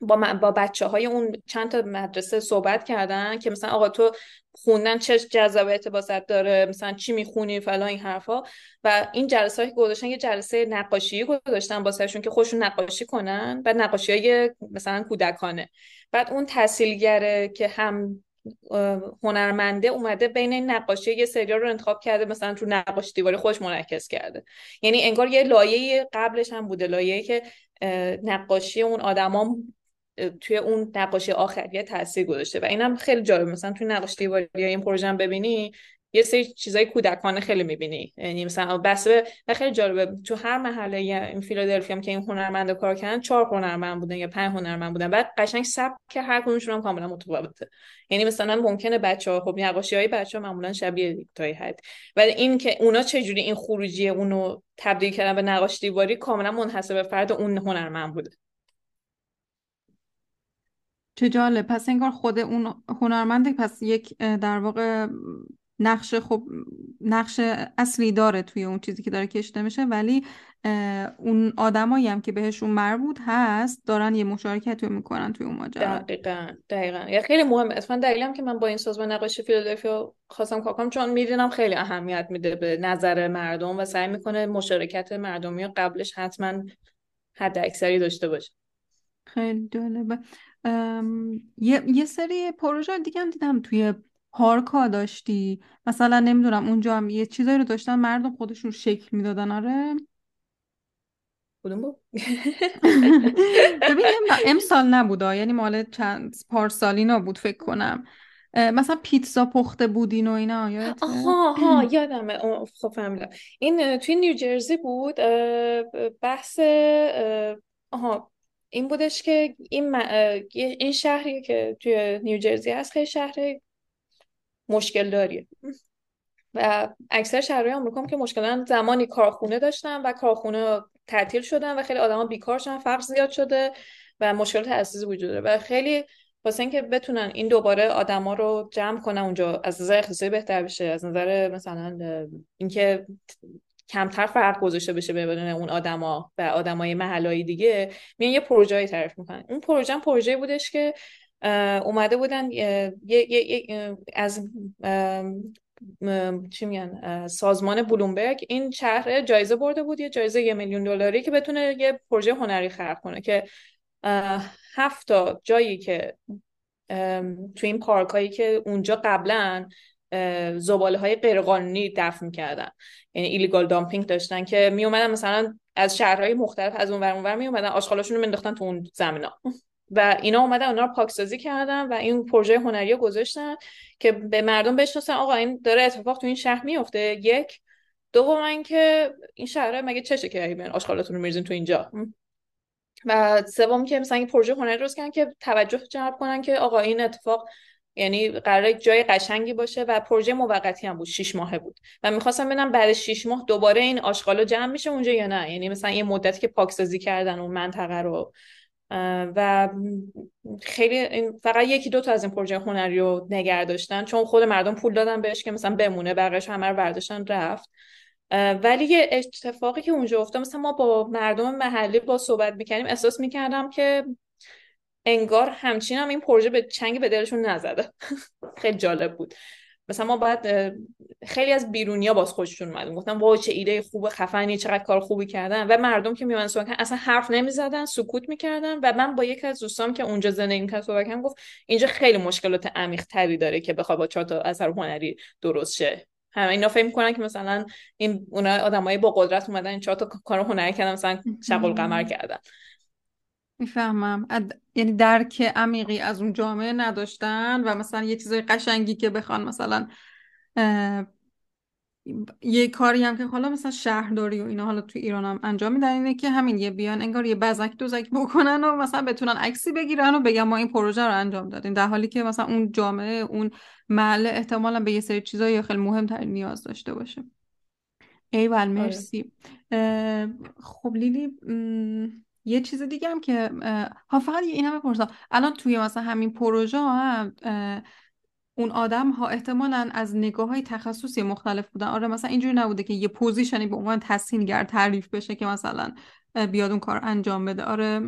با با بچه‌های اون چند تا مدرسه صحبت کردن که مثلا آقا تو خوندن چه جذابیت واسط داره، مثلا چی میخونی فلان این حرفا. و این جلسه‌ای که گذاشتن یه جلسه نقاشی گذاشتن واسهشون که خودشون نقاشی کنن و نقاشی‌های مثلا کودکانه. بعد اون تسهیلگره که هم هنرمنده اومده بین این نقاشی یه سریال رو انتخاب کرده، مثلا تو نقاشی دیواری خودش منعکس کرده. یعنی انگار یه لایه قبلش هم بوده، لایه‌ای که نقاشی اون آدما توی اون نقاشی آخریه تاثیر گذاشته. و اینم خیلی جالب، مثلا توی نقاشی دیواری یا این پروژه هم ببینی یه سری چیزای کودکانه خیلی می‌بینی، یعنی مثلا بس به خیلی جالبه. تو هر محله این فیلادلفیا هم که این هنرمندا کار کردن، چهار هنرمند بودن یا پنج هنرمند بودن، بعد قشنگ سبک که هر کدومشون هم کاملا متفاوته. یعنی مثلا ممکنه بچه‌ها خب نقاشی‌های بچه‌ها معمولا شبیه تا حد، ولی این که اونا چه جوری این خروجی اونو تبدیل کردن به نقاشی دیواری کاملا منحصر به فرد اون هنرمند بوده. چه جالب. پس انگار خود اون هنرمنده پس یک در واقع نقش خب نقش اصلی داره توی اون چیزی که داره کشیده میشه، ولی اون آدمایی هم که بهشون مربوط هست دارن یه مشارکتی میکنن توی اون ماجرا. دقیقاً دقیقاً. یا خیلی مهمه اصلا. دلیلم که من با این سازمان نقاشی فیلادلفیا خواستم کار کنم چون میدونم خیلی اهمیت میده به نظر مردم و سعی میکنه مشارکت مردمی رو قبلش حتما حد اکثری داشته باشه. خیلی جالبه. ام، یه،, یه سری پروژه دیگه هم دیدم توی پارک‌ها داشتی، مثلا نمیدونم اونجا هم یه چیزایی رو داشتن مردم خودشون شکل میدادن. آره بودم با امسال نبودا، یعنی مال چند پارسالینا بود فکر کنم، مثلا پیتزا پخته بودین و اینا. یادت آها ها یادمه. خب فهمیدم. این توی نیوجرسی بود. بحث آها این بودش که این این شهری که توی نیوجرسی هست خیلی شهر مشکل داریه و اکثر شهرهای آمریکا هم که مشکل دارن زمانی کارخونه داشتن و کارخونه تعطیل شدن و خیلی آدما بیکار شدن، فقر زیاد شده و مشکلات اساسی وجود داره. و خیلی واسه اینکه بتونن این دوباره آدما رو جمع کنن اونجا، از نظر اقتصادی بهتر بشه، از نظر مثلا اینکه کمتر فرق گذاشته بشه بین اون آدما و آدمای محله‌ای دیگه، میان یه پروژه‌ای تعریف میکنن. اون پروژه هم پروژه‌ای بودش که اومده بودن یه, یه،, یه، از چی میگن سازمان بلومبرگ این شهر جایزه برده بود، یه جایزه یه میلیون دلاری که بتونه یه پروژه هنری خلق کنه که هفت تا جایی که تو این پارکایی که اونجا قبلا زباله های غیرقانونی دفن می‌کردن، یعنی ایلیگال دامپینگ داشتن، که می اومدن مثلا از شهرهای مختلف از اون ور اون ور می اومدن آشغالاشون رو مینداختن تو اون زمینا و اینا اومدن اونا رو پاکسازی کردن و این پروژه هنری رو گذاشتن که به مردم بشناسن آقا این داره اتفاق تو این شهر میفته. یک دومن که این شهرها مگه چه شکلی میان آشغالاتون رو می‌ریزین تو اینجا. و سوم که مثلا این پروژه هنری درست کردن که توجه جلب کنن که آقا این اتفاق یعنی قراره جای قشنگی باشه و پروژه موقتی هم بود، شش ماهه بود و می‌خواستم ببینم بعد شش ماه دوباره این آشغالا جمع میشه اونجا یا نه، یعنی مثلا یه مدتی که پاکسازی کردن اون منطقه رو و خیلی فقط یکی دو تا از این پروژه هنری رو نگه داشتن چون خود مردم پول دادن بهش که مثلا بمونه، بقیه‌اش همه رو برداشتن رفت. ولی یه اتفاقی که اونجا افتاد، مثلا ما با مردم محلی با صحبت می‌کردیم احساس می‌کردم که انگار همچین هم این پروژه به چنگ به دلشون نزده. خیلی جالب بود. مثلا ما بعد خیلی از بیرونیا باز خوششون اومد، گفتن وای چه ایده خوبه، خفنی، چقدر کار خوبی کردن. و مردم که میون سوکن اصلا حرف نمیزدن، سکوت میکردن. و من با یک از دوستام که اونجا زندگی می‌کرد صحبت گفت اینجا خیلی مشکلات عمیق‌تری داره که بخواد با چهار تا اثر هنری درست شه. همه اینا فکر می‌کنن که مثلا این اونا آدمای با قدرت اومدن این چهار تا کار هنری کردن، مثلا شغل قمر کردن. میفهمم. اد... یعنی درک عمیقی از اون جامعه نداشتن و مثلا یه چیزای قشنگی که بخوان مثلا اه... یه کاری هم که حالا مثلا شهرداری و اینا حالا تو ایران هم انجام میدن اینه که همین یه بیان انگار یه بزک دوزک بکنن و مثلا بتونن عکسی بگیرن و بگن ما این پروژه رو انجام دادیم، در حالی که مثلا اون جامعه اون محله احتمالاً به یه سری چیزای خیلی مهم‌تر نیاز داشته باشه. ایول، مرسی. آره. خب لیلی م... یه چیز دیگه هم که ها فقط این هم بپرسم، الان توی مثلا همین پروژه هم اون آدم ها احتمالاً از نگاه های تخصصی مختلف بودن. آره مثلا اینجوری نبوده که یه پوزیشنی به عنوان تسهیلگر تعریف بشه که مثلا بیاد اون کار انجام بده. آره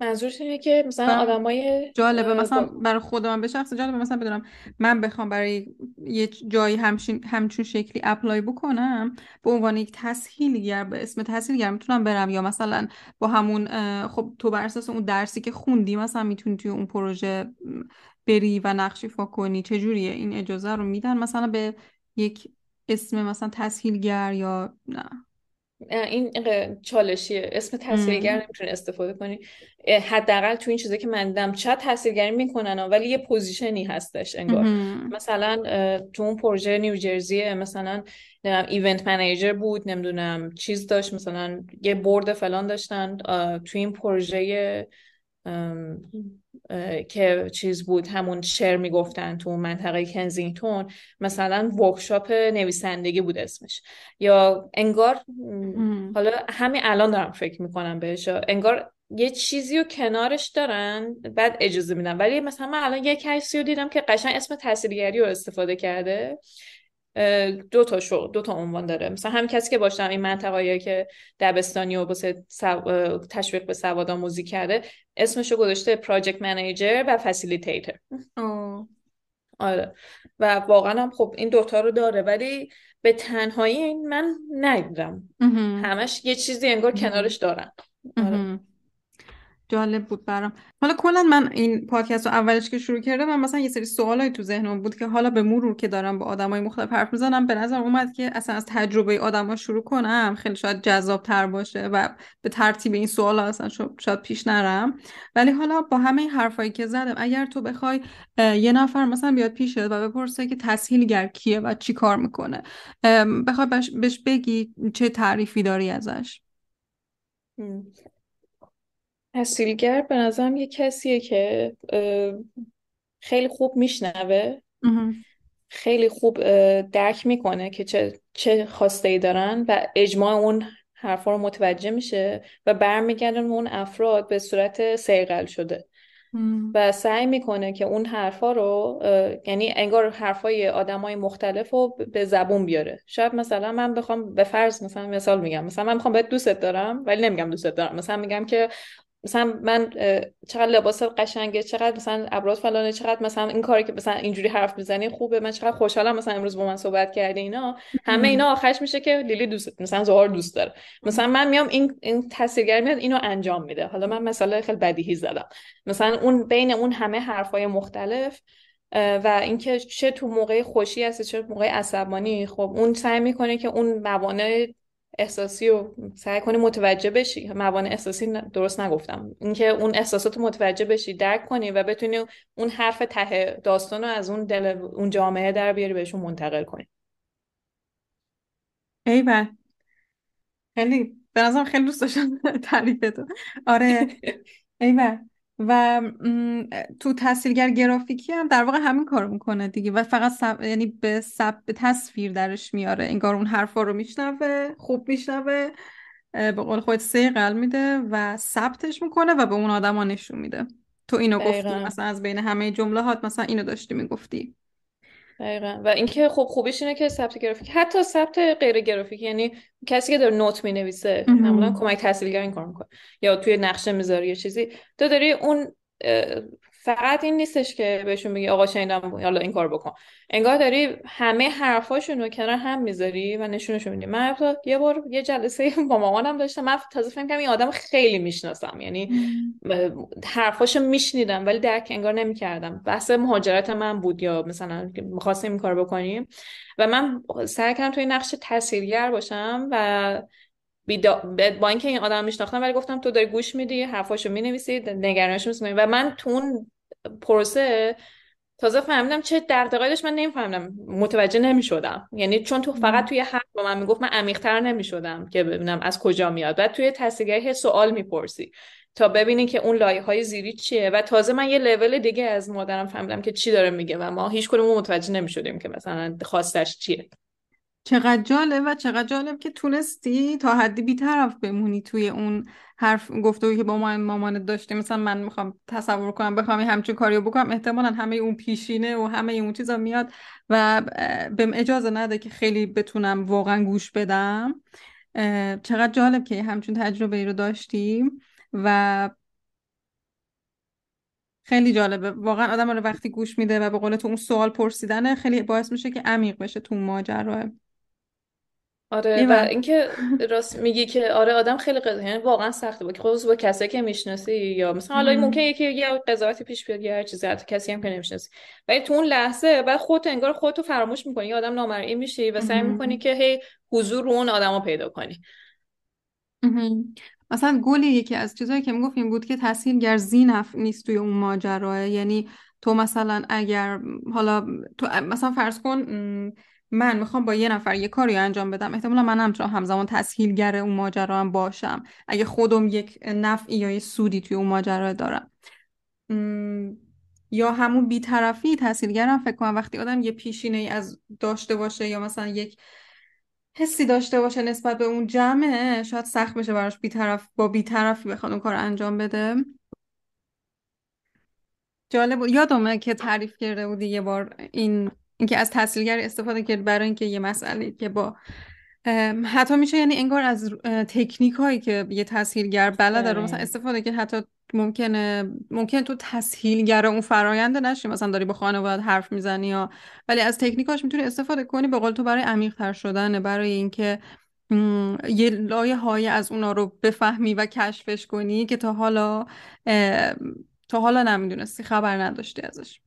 منظورش اینه که مثلا آدمای جالبه مثلا برای خودم به شخص جالبه مثلا بدونم من بخوام برای یه جایی همچین همچون شکلی اپلای بکنم به عنوان یک تسهیلگر به اسم تسهیلگر میتونم برم، یا مثلا با همون خب تو بر اساس اون درسی که خوندی مثلا میتونی توی اون پروژه بری و نقش ایفا کنی. چه جوریه این اجازه رو میدن مثلا به یک اسم مثلا تسهیلگر یا نه؟ این چالشیه، اسم تسهیلگر نمیتونی استفاده کنی حداقل تو این چیزایی که من دیدم. چت تسهیلگری میکنن ولی یه پوزیشنی هستش انگار. مم. مثلا تو اون پروژه نیوجرسی مثلا نمیدونم ایونت منیجر بود، نمیدونم چیز داشت، مثلا یه بورد فلان داشتن. تو این پروژه ام، اه، که چیز بود همون شعر میگفتن تو منطقه کنزینگتون، مثلا ورکشاپ نویسندگی بود اسمش، یا انگار م. حالا همین الان دارم فکر میکنم بهش، انگار یه چیزی رو کنارش دارن بعد اجازه میدن. ولی مثلا من الان یه کسی رو دیدم که قشنگ اسم تسهیلگری رو استفاده کرده. دو تا شغل دو تا عنوان داره، مثلا هم کسی که باشم این منطقه‌ای که دبستانی و واسه سو... تشویق به سواد آموزی کرده اسمشو گذاشته پراجکت منیجر و فسیلیتیتر. آره و واقعا هم خب این دوتا رو داره ولی به تنهایی این من ندیدم، همش یه چیزی انگار امه. کنارش دارن. آره. جالب بود برام. حالا کلا من این پادکست رو اولش که شروع کردم من مثلا یه سری سوالای تو ذهنم بود که حالا به مرور که دارم با آدمای مختلف حرف میزنم به نظر اومد که اصلا از تجربه آدما شروع کنم خیلی شاید جذاب‌تر باشه و به ترتیب این سوالا اصلا شاید پیش نرم. ولی حالا با همه این حرفایی که زدم اگر تو بخوای یه نفر مثلا بیاد پیشت و بپرسه که تسهیلگر کیه و چی کار میکنه، بخوای بهش بگی چه تعریفی داری ازش؟ م. تسهیلگر به نظرم یه کسیه که خیلی خوب میشنوه، خیلی خوب درک میکنه که چه چه خواسته‌ای دارن و اجماع اون حرفا رو متوجه میشه و برمیگردن اون افراد به صورت صیقل شده و سعی میکنه که اون حرفا رو یعنی انگار حرفای آدمای مختلف رو به زبون بیاره. شاید مثلا من بخوام به فرض مثلا مثال میگم، مثلا من میخوام بهت دوست دارم ولی نمیگم دوست دارم، مثلا میگم که مثلا من چقدر لباس قشنگه، چقدر مثلا ابرات فلانه، چقدر مثلا این کاری که مثلا اینجوری حرف میزنی خوبه، من چقدر خوشحالم مثلا امروز با من صحبت کردی. اینا همه اینا آخرش میشه که لیلی دوست مثلا زوها رو دوست داره. مثلا من میام این این تاثیرگر میاد اینو انجام میده. حالا من مثلا خیلی بدیهی زدم، مثلا اون بین اون همه حرفای مختلف و اینکه چه تو موقع خوشی هست چه موقع عصبانی، خب اون سعی میکنه که اون موانع احساسی رو سعی کنی متوجه بشی. موانع احساسی درست نگفتم، اینکه اون احساسات متوجه بشی، درک کنی و بتونی اون حرف ته داستان رو از اون دل اون جامعه در بیاری بهشون منتقل کنی. ایول، خیلی به نظرم خیلی دوست داشتم تعریفتو. آره ایول. و تو تسهیلگر گرافیکی هم در واقع همین کارو میکنه دیگه و فقط سب... یعنی به سب... به تصویر درش میاره، انگار اون حرفا رو میشنوه، خوب میشنوه، به قول خودت صیقل میده و ثبتش میکنه و به اون آدما نشون میده تو اینو گفتی، مثلا از بین همه جملهات مثلا اینو داشتی میگفتی. دقیقاً. و اینکه خب خوبیش اینه که ثبت گرافیک، حتی ثبت غیر گرافیکی، یعنی کسی که داره نوت مینویسه معمولا کمک تسهیلگر این کار میکنه یا توی نقشه میذاری یا چیزی، تو داری اون فقط این نیستش که بهشون بگی آقا شنیدم حالا این کار بکن، انگار داری همه حرفاشون رو کنار هم میذاری و نشونشون میدی. من یه بار یه جلسه با مامانم داشتم، من تازه فهمیدم این آدم خیلی میشناسم، یعنی حرفاشو میشنیدم ولی درک انگار نمیکردم. بحث مهاجرت من بود یا مثلا می‌خواستیم این کارو بکنیم و من سعی کردم توی نقش تسهیلگر باشم و با اینکه این آدم میشناختم ولی گفتم تو داری گوش میدی، حرفاشو مینویسی، نگرانشو می‌کنی. و من تون پروسه تازه فهمیدم چه دردقایی داشت، من نمیفهمیدم، متوجه نمیشدم، یعنی چون تو فقط توی حرف با من میگفت من عمیق‌تر نمیشدم که ببینم از کجا میاد. بعد توی تسهیلگری سوال میپرسی تا ببینی که اون لایه‌های زیری چیه و تازه من یه لول دیگه از مادرم فهمیدم که چی داره میگه و ما هیچ کدومون متوجه نمیشدیم که مثلا خواستش چیه. چقدر جالب و چقدر جالب که تونستی تا حدی بی‌طرف بمونی توی اون حرف گفتگویی که با من مامانت داشته. مثلا من میخوام تصور کنم بخوام همچین کاریو بکنم، احتمالاً همه اون پیشینه و همه اون چیزا میاد و بهم اجازه نده که خیلی بتونم واقعا گوش بدم. چقدر جالب که همچین تجربه ای رو داشتیم و خیلی جالبه واقعا. آدم رو وقتی گوش میده و به قول تو اون سوال پرسیدنه خیلی باعث میشه که عمیق بشه تو ماجرا. آره و اینکه راست میگی که آره آدم خیلی قضاوت، یعنی واقعا سخته با خصوصا با کسایی که میشناسی یا مثلا حالا ممکنه یکی یه قضاوتی پیش بیاد یا هر چیزی، حتی کسی هم که نمیشناسی، ولی تو اون لحظه بعد خودت انگار خودتو فراموش میکنی، یه آدم نامرئی میشی و سعی میکنی که هی حضور اون آدمو پیدا کنی. مثلا گلی یکی از چیزایی که میگفت این بود که تسهیلگر زینف نیست توی اون ماجرا، یعنی تو مثلا اگر حالا تو مثلا فرض کن من میخوام با یه نفر یه کاری انجام بدم، احتمالا من همچنان همزمان تسهیلگر اون ماجرا هم باشم اگه خودم یک نفعی یا یه سودی توی اون ماجرا دارم. م... یا همون بی‌طرفی تسهیلگرم فکر کنم وقتی آدم یه پیشینه‌ای از داشته باشه یا مثلا یک حسی داشته باشه نسبت به اون جمعه، شاید سخت بشه براش بی‌طرف با بی‌طرفی بخواد اون کار انجام بده. جالب بود، یادمه که تعریف کرده بودی یه بار این اینکه از تسهیلگر استفاده کرد برای اینکه یه مسئله که با حتی میشه، یعنی انگار از تکنیک هایی که یه تسهیلگر بلده رو مثلا استفاده کرد، حتی ممکنه ممکنه تو تسهیلگر اون فرآیند نشی، مثلا داری با خانواده حرف میزنی یا، ولی از تکنیکاش میتونی استفاده کنی به قول تو برای عمیق‌تر شدن، برای اینکه م... یه لایه‌های از اونا رو بفهمی و کشفش کنی که تا حالا اه... تا حالا نمیدونستی، خبر نداشتی ازش.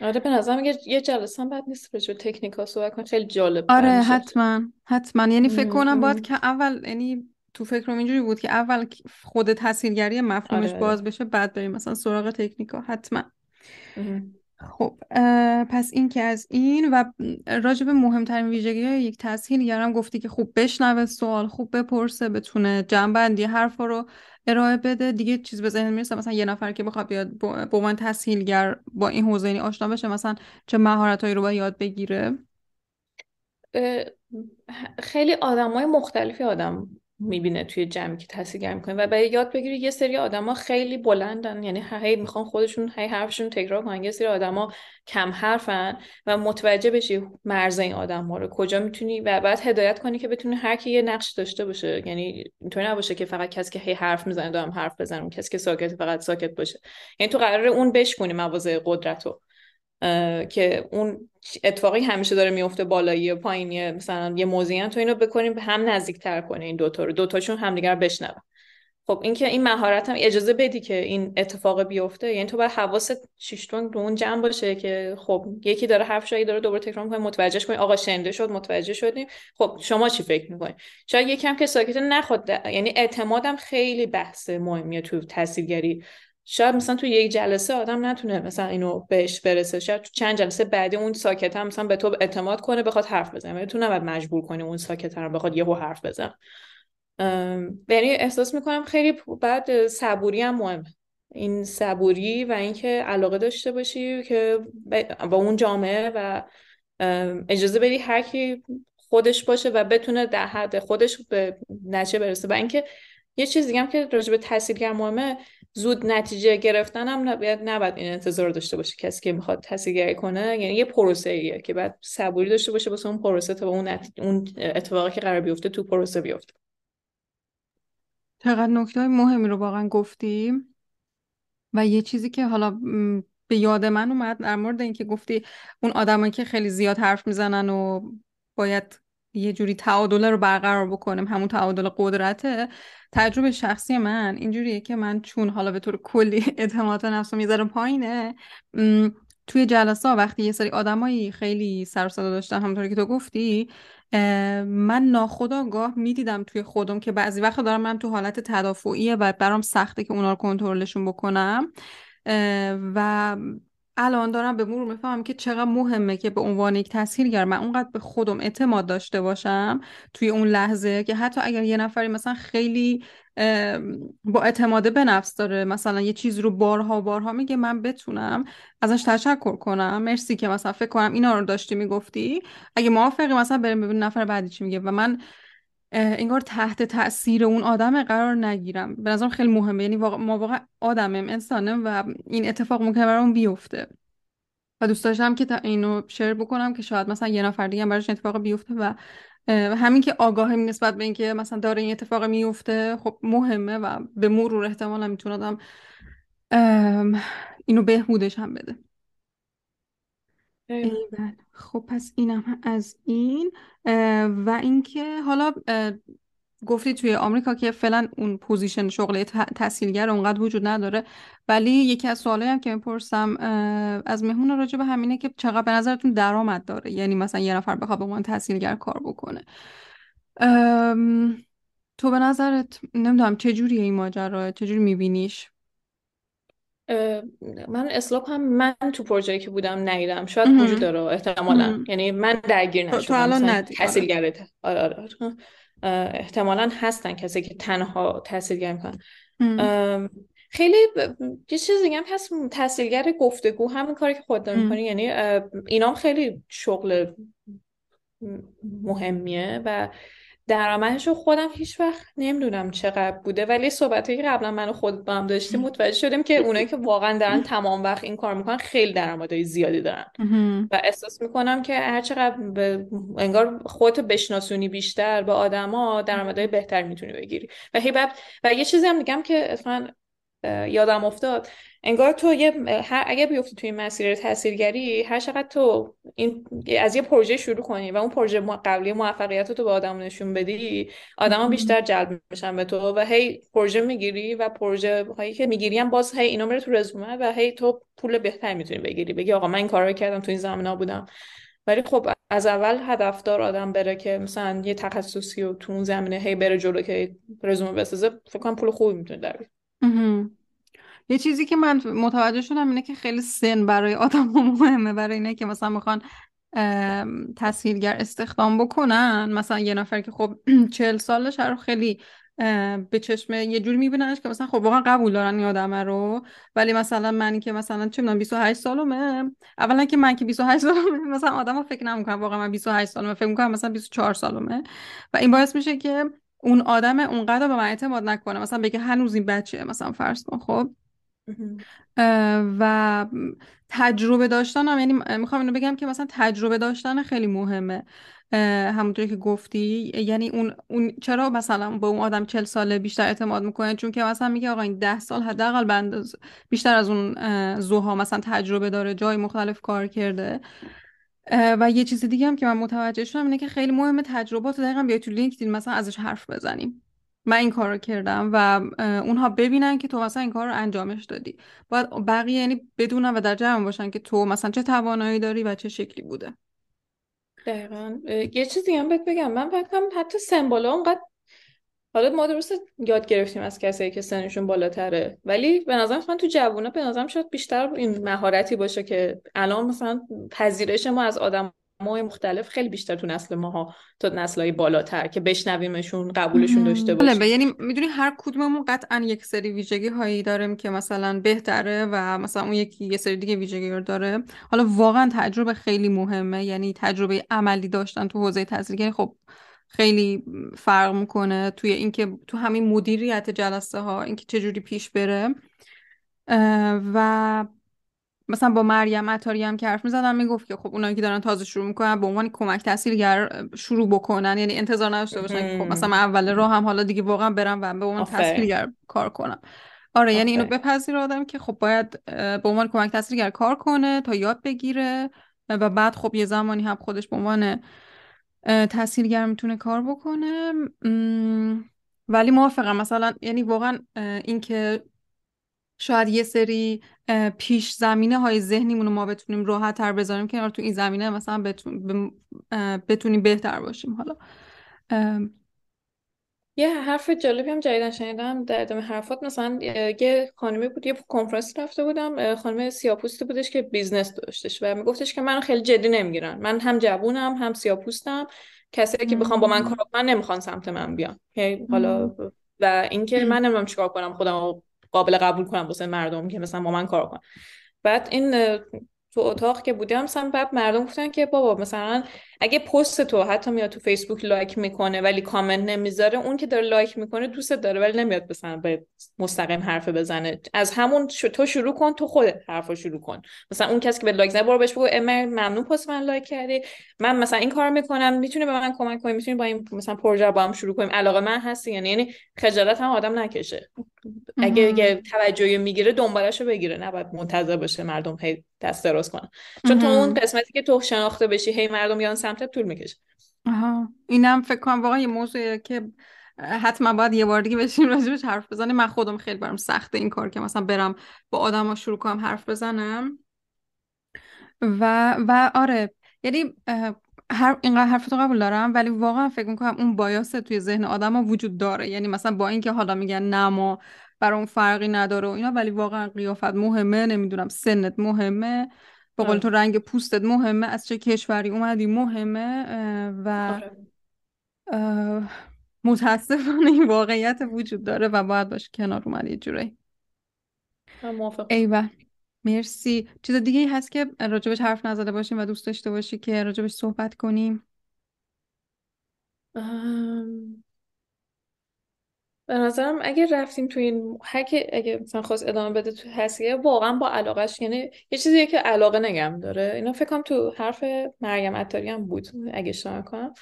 آره به نظر میگه یه جلسه هم بد نیست راجع به تکنیک‌ها صحبت کن، خیلی جالب. آره حتما حتما، یعنی فکر کنم باید که اول، یعنی تو فکرم اینجوری بود که اول خود تسهیلگری مفهومش آره. باز بشه بعد بریم مثلا سراغ تکنیک‌ها حتما. خب پس این که از این و راجع به مهمترین ویژگی‌های یک تسهیلگر هم گفتی که خوب بشنوه، سوال خوب بپرسه، بتونه جمع‌بندی حرفا رو ارائه بده دیگه. چیز به ذهن میرسه مثلا یه نفر که بخواد بیاد با عنوان تسهیلگر با این حوزه آشنا بشه، مثلا چه مهارتایی رو باید یاد بگیره؟ خیلی آدم‌های مختلفی آدم میبینه توی جمعی که تسهیلگر میکنه و باید یاد بگیری یه سری آدما خیلی بلندن، یعنی هی میخوان خودشون هی حرفشون تکرار کنن، یه سری آدما کم حرفن و متوجه بشی مرز این آدما رو کجا میتونی و بعد هدایت کنی که بتونه هر کی یه نقش داشته باشه، یعنی اینطوری نباشه که فقط کسی که هی حرف میزنه دارم حرف بزنم، کسی که ساکت فقط ساکت باشه، یعنی تو قراره اون بشکونی مواضع قدرتو که اون اتفاقی همیشه داره میفته بالایی و پایینی مثلا یه موضوعی، تو اینو بکنیم به هم نزدیک‌تر کنیم این دو تا رو، دو تاشون همدیگر بشنون. خب این که این مهارت هم اجازه بدی که این اتفاق بیفته، یعنی تو باید حواست شش تا رو اون جمع باشه که خب یکی داره حرفش رو داره دوباره تکرار می‌کنه، متوجهش کنی آقا شنیده شد، متوجه شدیم، خب شما چی فکر می‌کنید؟ شاید یکم که ساکت نخواد، یعنی اعتمادم خیلی بحث مهمیه تو تسهیلگری. شاید مثلا تو یک جلسه آدم نتونه مثلا اینو بهش برسه، شاید تو چند جلسه بعد اون ساکت هم مثلا به تو اعتماد کنه بخواد حرف بزنه، یعنی تو نباید مجبور کنی اون ساکت هم بخواد یهو حرف بزنه. یعنی احساس میکنم خیلی بعد صبوری هم مهمه، این صبوری و اینکه علاقه داشته باشی که با اون جامعه و اجازه بدی هر کی خودش باشه و بتونه در حد خودش به نتیجه برسه. و اینکه یه چیز دیگه هم که راجع به تسهیلگر مهمه، زود نتیجه گرفتن هم نباید نباید این انتظار داشته باشه کسی که میخواد تسهیلگری کنه، یعنی یه پروسه‌ایه که بعد صبوری داشته باشه واسه اون پروسه تا اون نت... اون اتفاقی که قرار بیفته تو پروسه بیفته. چقدر نکته‌های مهمی رو واقعا گفتیم. و یه چیزی که حالا به یاد من اومد در مورد اینکه گفتی اون آدمایی که خیلی زیاد حرف میزنن و باید یه جوری تعادل رو برقرار بکنیم، همون تعادل قدرته. تجربه شخصی من اینجوریه که من چون حالا به طور کلی اعتماد به نفسم میذارم پایینه، توی جلسه ها وقتی یه سری آدمایی خیلی سر و صدا داشتن همونطوری که تو گفتی، من ناخودآگاه میدیدم توی خودم که بعضی وقتا دارم من تو حالت تدافعیه و برام سخته که اونا رو کنترلشون بکنم. و الان دارم به مرور میفهمم که چقدر مهمه که به عنوان یک تسهیلگر من اونقدر به خودم اعتماد داشته باشم توی اون لحظه که حتی اگر یه نفری مثلا خیلی با اعتماد به نفس داره، مثلا یه چیز رو بارها بارها میگه، من بتونم ازش تشکر کنم، مرسی که مثلا فکر کنم اینا رو داشتی میگفتی، اگه موافقی مثلا بریم ببینیم نفر بعدی چی میگه و من انگار تحت تأثیر اون آدم قرار نگیرم. به نظرم خیلی مهمه، یعنی واقع... ما واقعا آدمیم، انسانیم و این اتفاق ممکنه برام بیفته و دوست داشتم که تا اینو شیر بکنم که شاید مثلا یه نفر دیگه هم براش اتفاق بیفته و همین که آگاهی نسبت به اینکه مثلا داره این اتفاق میفته خب مهمه و به مرور احتمالا میتونه آدم اینو بهبودش هم بده. ایوان. خب پس اینم از این. و اینکه حالا گفتی توی آمریکا که فعلا اون پوزیشن شغل تسهیلگر اونقدر وجود نداره، ولی یکی از سوالایی هم که میپرسم از مهمون راجع به همینه که چقدر به نظرتون درآمد داره، یعنی مثلا یه نفر بخواد به عنوان تسهیلگر کار بکنه، تو به نظرت نمیدونم چه جوریه این ماجرا، چه جوری میبینیش؟ من اصلاً هم من تو پروژه‌ای که بودم ندیدم، شاید وجود داره احتمالاً، یعنی من درگیر نشدم. تو الان ندیدی تسهیلگر؟ آره آره احتمالاً هستن کسی که تنها تسهیلگر میکنن. خیلی یه چیز دیگه هم هست، تسهیلگر گفتگو، همین کاری که خودت می‌کنی، یعنی اینام خیلی شغل مهمیه و درآمدش رو خودم هیچ وقت نمیدونم چقدر بوده، ولی صحبتایی که قبلا من و خودت با هم داشتیم متوجه شدیم که اونایی که واقعا دارن تمام وقت این کار میکنن خیلی درآمدهای زیادی دارن و احساس میکنم که هر چقدر به... انگار خودت بشناسونی بیشتر به آدما، درآمدهای بهتر میتونی بگیری. و هی بعد و یه چیزی هم میگم که اصلا یادم افتاد، انگار تو یه هر اگه بیفتی توی مسیر تسهیلگری، هر چقدر تو این از یه پروژه شروع کنی و اون پروژه قبلی موفقیت تو به آدم نشون بدی، آدما بیشتر جلب میشن به تو و هی پروژه میگیری و پروژه هایی که میگیری هم باز هی اینا میره تو رزومه و هی تو پول بهتری میتونی بگیری، بگی آقا من این کارا رو کردم، تو این زمینه بودم. ولی خب از اول هدفدار آدم بره که مثلا یه تخصصی و تو اون زمینه هی بره جلو که رزومه بسازه، فکر کنم پول خوبی میتونه در بیاره. یه چیزی که من متوجه شدم اینه که خیلی سن برای آدم مهمه، برای اینه که مثلا میخوان تسهیلگر استخدام بکنن، مثلا یه نفر که خب چهل سالش رو خیلی به چشم یه جوری میبیننش که مثلا خب واقعا قبول دارن این آدمه رو، ولی مثلا من که مثلا چه میدونم بیست و هشت سالمه، اولا که من که بیست و هشت سالمه مثلا آدمو فکر نمیکنم واقعا من بیست و هشت سالمه، فکر میکنم مثلا بیست و چهار سالمه و این باعث میشه که اون آدم اونقدر به من اعتماد نکنه، مثلا بگه هنوز این بچه‌ه مثلا فرض کن. خب و تجربه داشتن هم، یعنی میخوام اینو بگم که مثلا تجربه داشتن خیلی مهمه همونطوری که گفتی، یعنی اون اون چرا مثلا به اون آدم چهل ساله بیشتر اعتماد میکنه، چون که مثلا میگه آقا این ده سال حداقل بنده بیشتر از اون زوها مثلا تجربه داره، جای مختلف کار کرده. و یه چیز دیگه هم که من متوجه شدم اینه که خیلی مهمه تجربات رو دقیقاً بیای تو لینکدین مثلا ازش حرف بزنیم، من این کار رو کردم و اونها ببینن که تو مثلا این کار رو انجامش دادی، باید بقیه یعنی بدونن و در جمع باشن که تو مثلا چه توانایی داری و چه شکلی بوده. دقیقاً. یه چیز دیگه هم بهت بگم، من فکرم حتی سن بالا اونقدر، حالا ما درسته یاد گرفتیم از کسایی که سنشون بالاتره، ولی به نظرم من تو جوونا به نظرم شاید بیشتر این مهارتی باشه که الان مثلا پذیرش ما از آدم های مختلف خیلی بیشتر تو نسل ماها تا نسل‌های بالاتر که بشنویمشون قبولشون داشته باشیم. بله، یعنی میدونی هر کدوممون قطعا یک سری ویژگی هایی داریم که مثلا بهتره و مثلا اون یکی یه سری دیگه ویژگی داره. حالا واقعا تجربه خیلی مهمه، یعنی تجربه عملی داشتن تو حوزه تسهیلگری خب خیلی فرق میکنه توی اینکه تو همین مدیریت جلسه ها اینکه چه جوری پیش بره. و مثلا با مریم عطاری هم که حرف می‌زدم میگفت که خب اونایی که دارن تازه شروع میکنن به عنوان کمک تسهیلگر شروع بکنن، یعنی انتظار نداشته باشن که خب مثلا اول راه هم حالا دیگه واقعا برم و به عنوان تسهیلگر کار کنم. آره آفه. یعنی اینو بپذیره آدم که خب باید به عنوان کمک تسهیلگر کار کنه تا یاد بگیره و بعد خب یه زمانی هم خودش به عنوان تسهیلگر میتونه کار بکنه. ولی موافقم، مثلا یعنی واقعا این که شاید یه سری پیش زمینه های ذهنیمونو ما بتونیم راحت تر بذاریم که تو این زمینه مثلا بتون... بتونیم بهتر باشیم. حالا یه حرف جالبی هم جدیدن شنیدم در ادامه حرفات. مثلا یه خانمی بود، یه کنفرانس رفته بودم، خانم سیاپوستی بودش که بیزنس داشتش و میگفتش که من خیلی جدی نمیگیرن، من هم جوونم هم سیاپوستم، کسایی که بخوام با من کار کنن نمیخوان سمت من بیان. حالا و اینکه من نمیدونم چیکار کنم خودمو قابل قبول کنم واسه مردم که مثلا با من کار کنن. بعد این تو اتاق که بودیم مثلا بعد مردم گفتن که بابا مثلا اگه پست تو حتی میاد تو فیسبوک لایک میکنه ولی کامنت نمیذاره، اون که داره لایک میکنه دوست داره ولی نمیاد مثلا به مستقیم حرف بزنه، از همون تو شروع کن، تو خودت حرفو شروع کن. مثلا اون کسی که به لایک زنه برو بهش بگو ممنون پست من لایک کردی، من مثلا این کارو میکنم، میتونی به من کمک کنی، میتونی با این مثلا پروژه با هم شروع کنیم، علاقه من هستی. یعنی یعنی خجالت هم آدم نکشه، اگه اگه توجهی میگیره دنبالشو بگیره، نباید منتظر باشه مردم هی دست دراز کنن، چون تو اون قسمتی که تو شناخته بشی هی مردم میان سمتت طول میکشه. آها، اینم فکر کنم واقعا یه موضوعیه که حتما باید یه بار دیگه بشیم راجبش حرف بزنیم. من خودم خیلی برام سخته این کار که مثلا برم با آدما شروع کنم حرف بزنم. و و آره، یعنی هر اینقدر حرفتو قبول دارم ولی واقعا فکر میکنم اون بایاس توی ذهن آدما وجود داره، یعنی مثلا با اینکه حالا میگن نما برای اون فرقی نداره و اینا، ولی واقعا قیافت مهمه، نمیدونم سنت مهمه، به قول تو رنگ پوستت مهمه، از چه کشوری اومدی مهمه. و متاسفانه این واقعیت وجود داره و باید باشه کنار اومد یه جوری. ایوه، مرسی. چیز دیگه ای هست که راجبش حرف نزده باشیم و دوست داشته باشی که راجبش صحبت کنیم؟ آم... به نظرم اگه رفتیم تو این هک، اگه مثلا خواست ادامه بده تو هسیه واقعا با علاقهش، یعنی یه چیزیه که علاقه نگم داره. اینا فکر کنم تو حرف مریم عطاری هم بود اگه اشتباه کنم،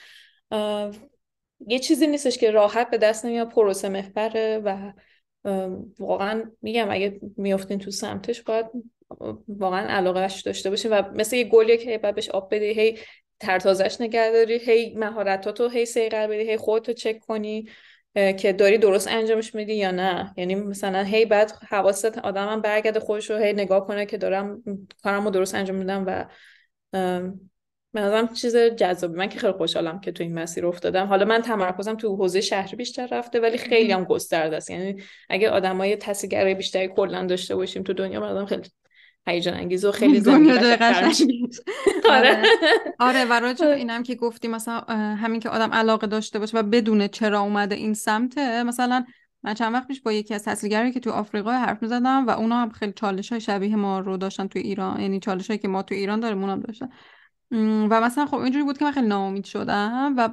یه چیزی نیستش که راحت به دست نمیاد، پروسه محوره و واقعا میگم اگه میافتین تو سمتش باید واقعا علاقهش داشته باشین و مثل یه گلیه که باید بهش آب بدی، هی ترتازش نگهداری، هی مهارتاتو هی سیقل بدی، هی خودتو چک کنی که داری درست انجامش میدی یا نه. یعنی مثلا هی بعد حواست آدمم برگرده خودش رو هی نگاه کنه که دارم کارمو درست انجام میدم. و من ازم چیز جذابی، من که خیلی خوشحالم که تو این مسیر افتادم. حالا من تمرکزم تو حوزه شهری بیشتر رفته ولی خیلی هم گسترده است، یعنی اگه آدمای تسهیلگر بیشتری کلا داشته باشیم تو دنیا، من خیلی هیجان انگیز و خیلی زنده قشنگیش. آره آره، و راجع به اینم که گفتی مثلا همین که آدم علاقه داشته باشه و بدونه چرا اومده این سمته. مثلا من چند وقت پیش با یکی از تسهیلگرایی که تو آفریقا حرف می‌زدم و اونا هم خیلی چالش‌های شبیه ما رو داشتن تو ایران، یعنی چالش‌هایی که ما تو ایران داریم اونم داشتن. و مثلا خب اینجوری بود که من خیلی ناامید شدم و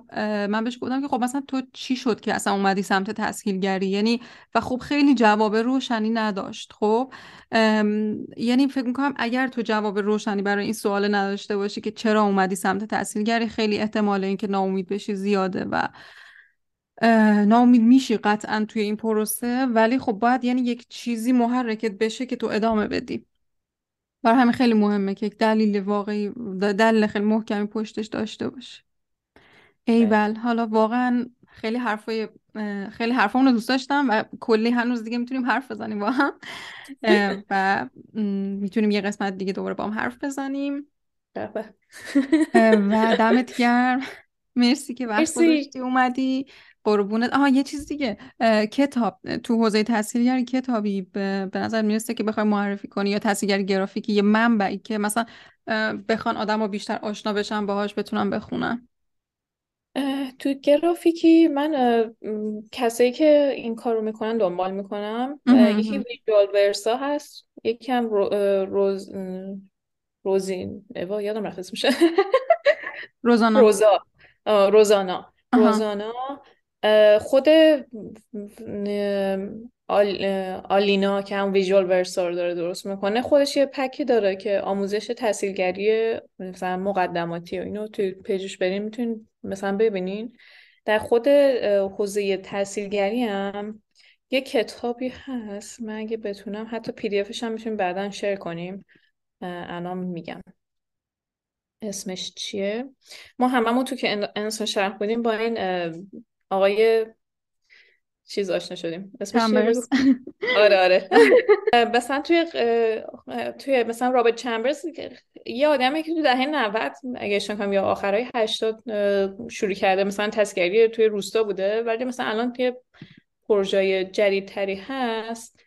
من بهش گفتم که خب مثلا تو چی شد که اصلا اومدی سمت تسهیلگری؟ یعنی و خب خیلی جواب روشنی نداشت. خب یعنی فکر می‌کنم اگر تو جواب روشنی برای این سوال نداشته باشی که چرا اومدی سمت تسهیلگری، خیلی احتمال این که ناامید بشی زیاده و ناامید میشی قطعا توی این پروسه. ولی خب باید یعنی یک چیزی محرکت بشه که تو ادامه بدی. برای همین خیلی مهمه که یک دلیل واقعی، دلیل خیلی محکمی پشتش داشته باشه. ایول، حالا واقعا خیلی حرفای خیلی حرفامونو دوست داشتم و کلی هنوز دیگه میتونیم حرف بزنیم با هم و میتونیم یه قسمت دیگه دوباره با هم حرف بزنیم. و دمت گرم، مرسی که وقت گذاشتی اومدی. قربونت. آها یه چیز دیگه، کتاب تو حوزه تسهیلگری کتابی به نظر میرسه که بخوای معرفی کنی یا تسهیلگری گرافیکی یه منبعی که مثلا بخوان آدمو بیشتر آشنا بشن باهاش بتونن بخونن؟ تو گرافیکی من کسایی که این کارو میکنن دنبال میکنم. یکی ویژوال ورسا هست، یکی هم رو، روز روزین اوا یادم رفت اسمش روزانا روزا روزانا روزانا خود آل... آلینا که هم ویژوال ورسا رو داره درست میکنه، خودش یه پکی داره که آموزش تسهیلگری مثلا مقدماتی و اینو توی پیجش بریم میتونین مثلا ببینین. در خود حوزه تسهیلگری هم یه کتابی هست، من اگه بتونم حتی پی دی افش هم میتونیم بعداً شیر کنیم، الان میگم اسمش چیه. ما هممون تو که انسان شرح بودیم با این آقای چیز آشنا شدیم، چمبرز. آره آره مثلا توی توی مثلا رابرت چمبرز یه آدمی که تو دهه نود اگه اشتباه کنم یا آخرای هشتاد شروع کرده مثلا تسهیلگری توی روستا بوده، ولی مثلا الان توی پروژه جدیدتری هست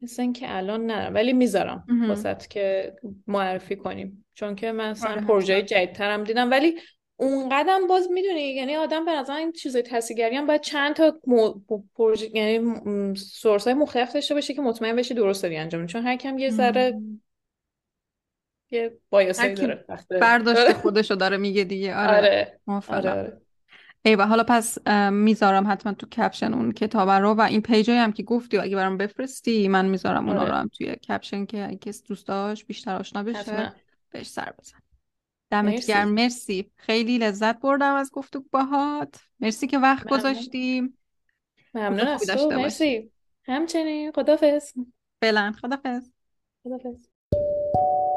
مثلا که الان نه، ولی میذارم واسط که معرفی کنیم، چون که من مثلا پروژه جدیدترم دیدم. ولی اون قدم باز میدونی یعنی آدم به نظر این چیزای تسهیلگری هم باید چند تا مو... پروژه یعنی سورس‌های مختلف داشته باشه که مطمئن بشه درست داری انجام میدی، چون هر کم یه ذره یه بایاسی داره، برداشت خودشو داره میگه دیگه. آره آره, آره, آره. ایوه، حالا پس میذارم حتما تو کپشن اون کتاب رو و این پیجایی هم که گفتی اگه برام بفرستی من میذارم اونا رو هم توی کپشن که اگه کسی دوست داشت بیشتر آشنا بشه بهش سر بزن. دمت گرم، مرسی، خیلی لذت بردم از گفتگو باهات، مرسی که وقت ممنون. گذاشتیم ممنون از تو، مرسی، همچنین، خدافظ. فعلا خدافظ خدافظ.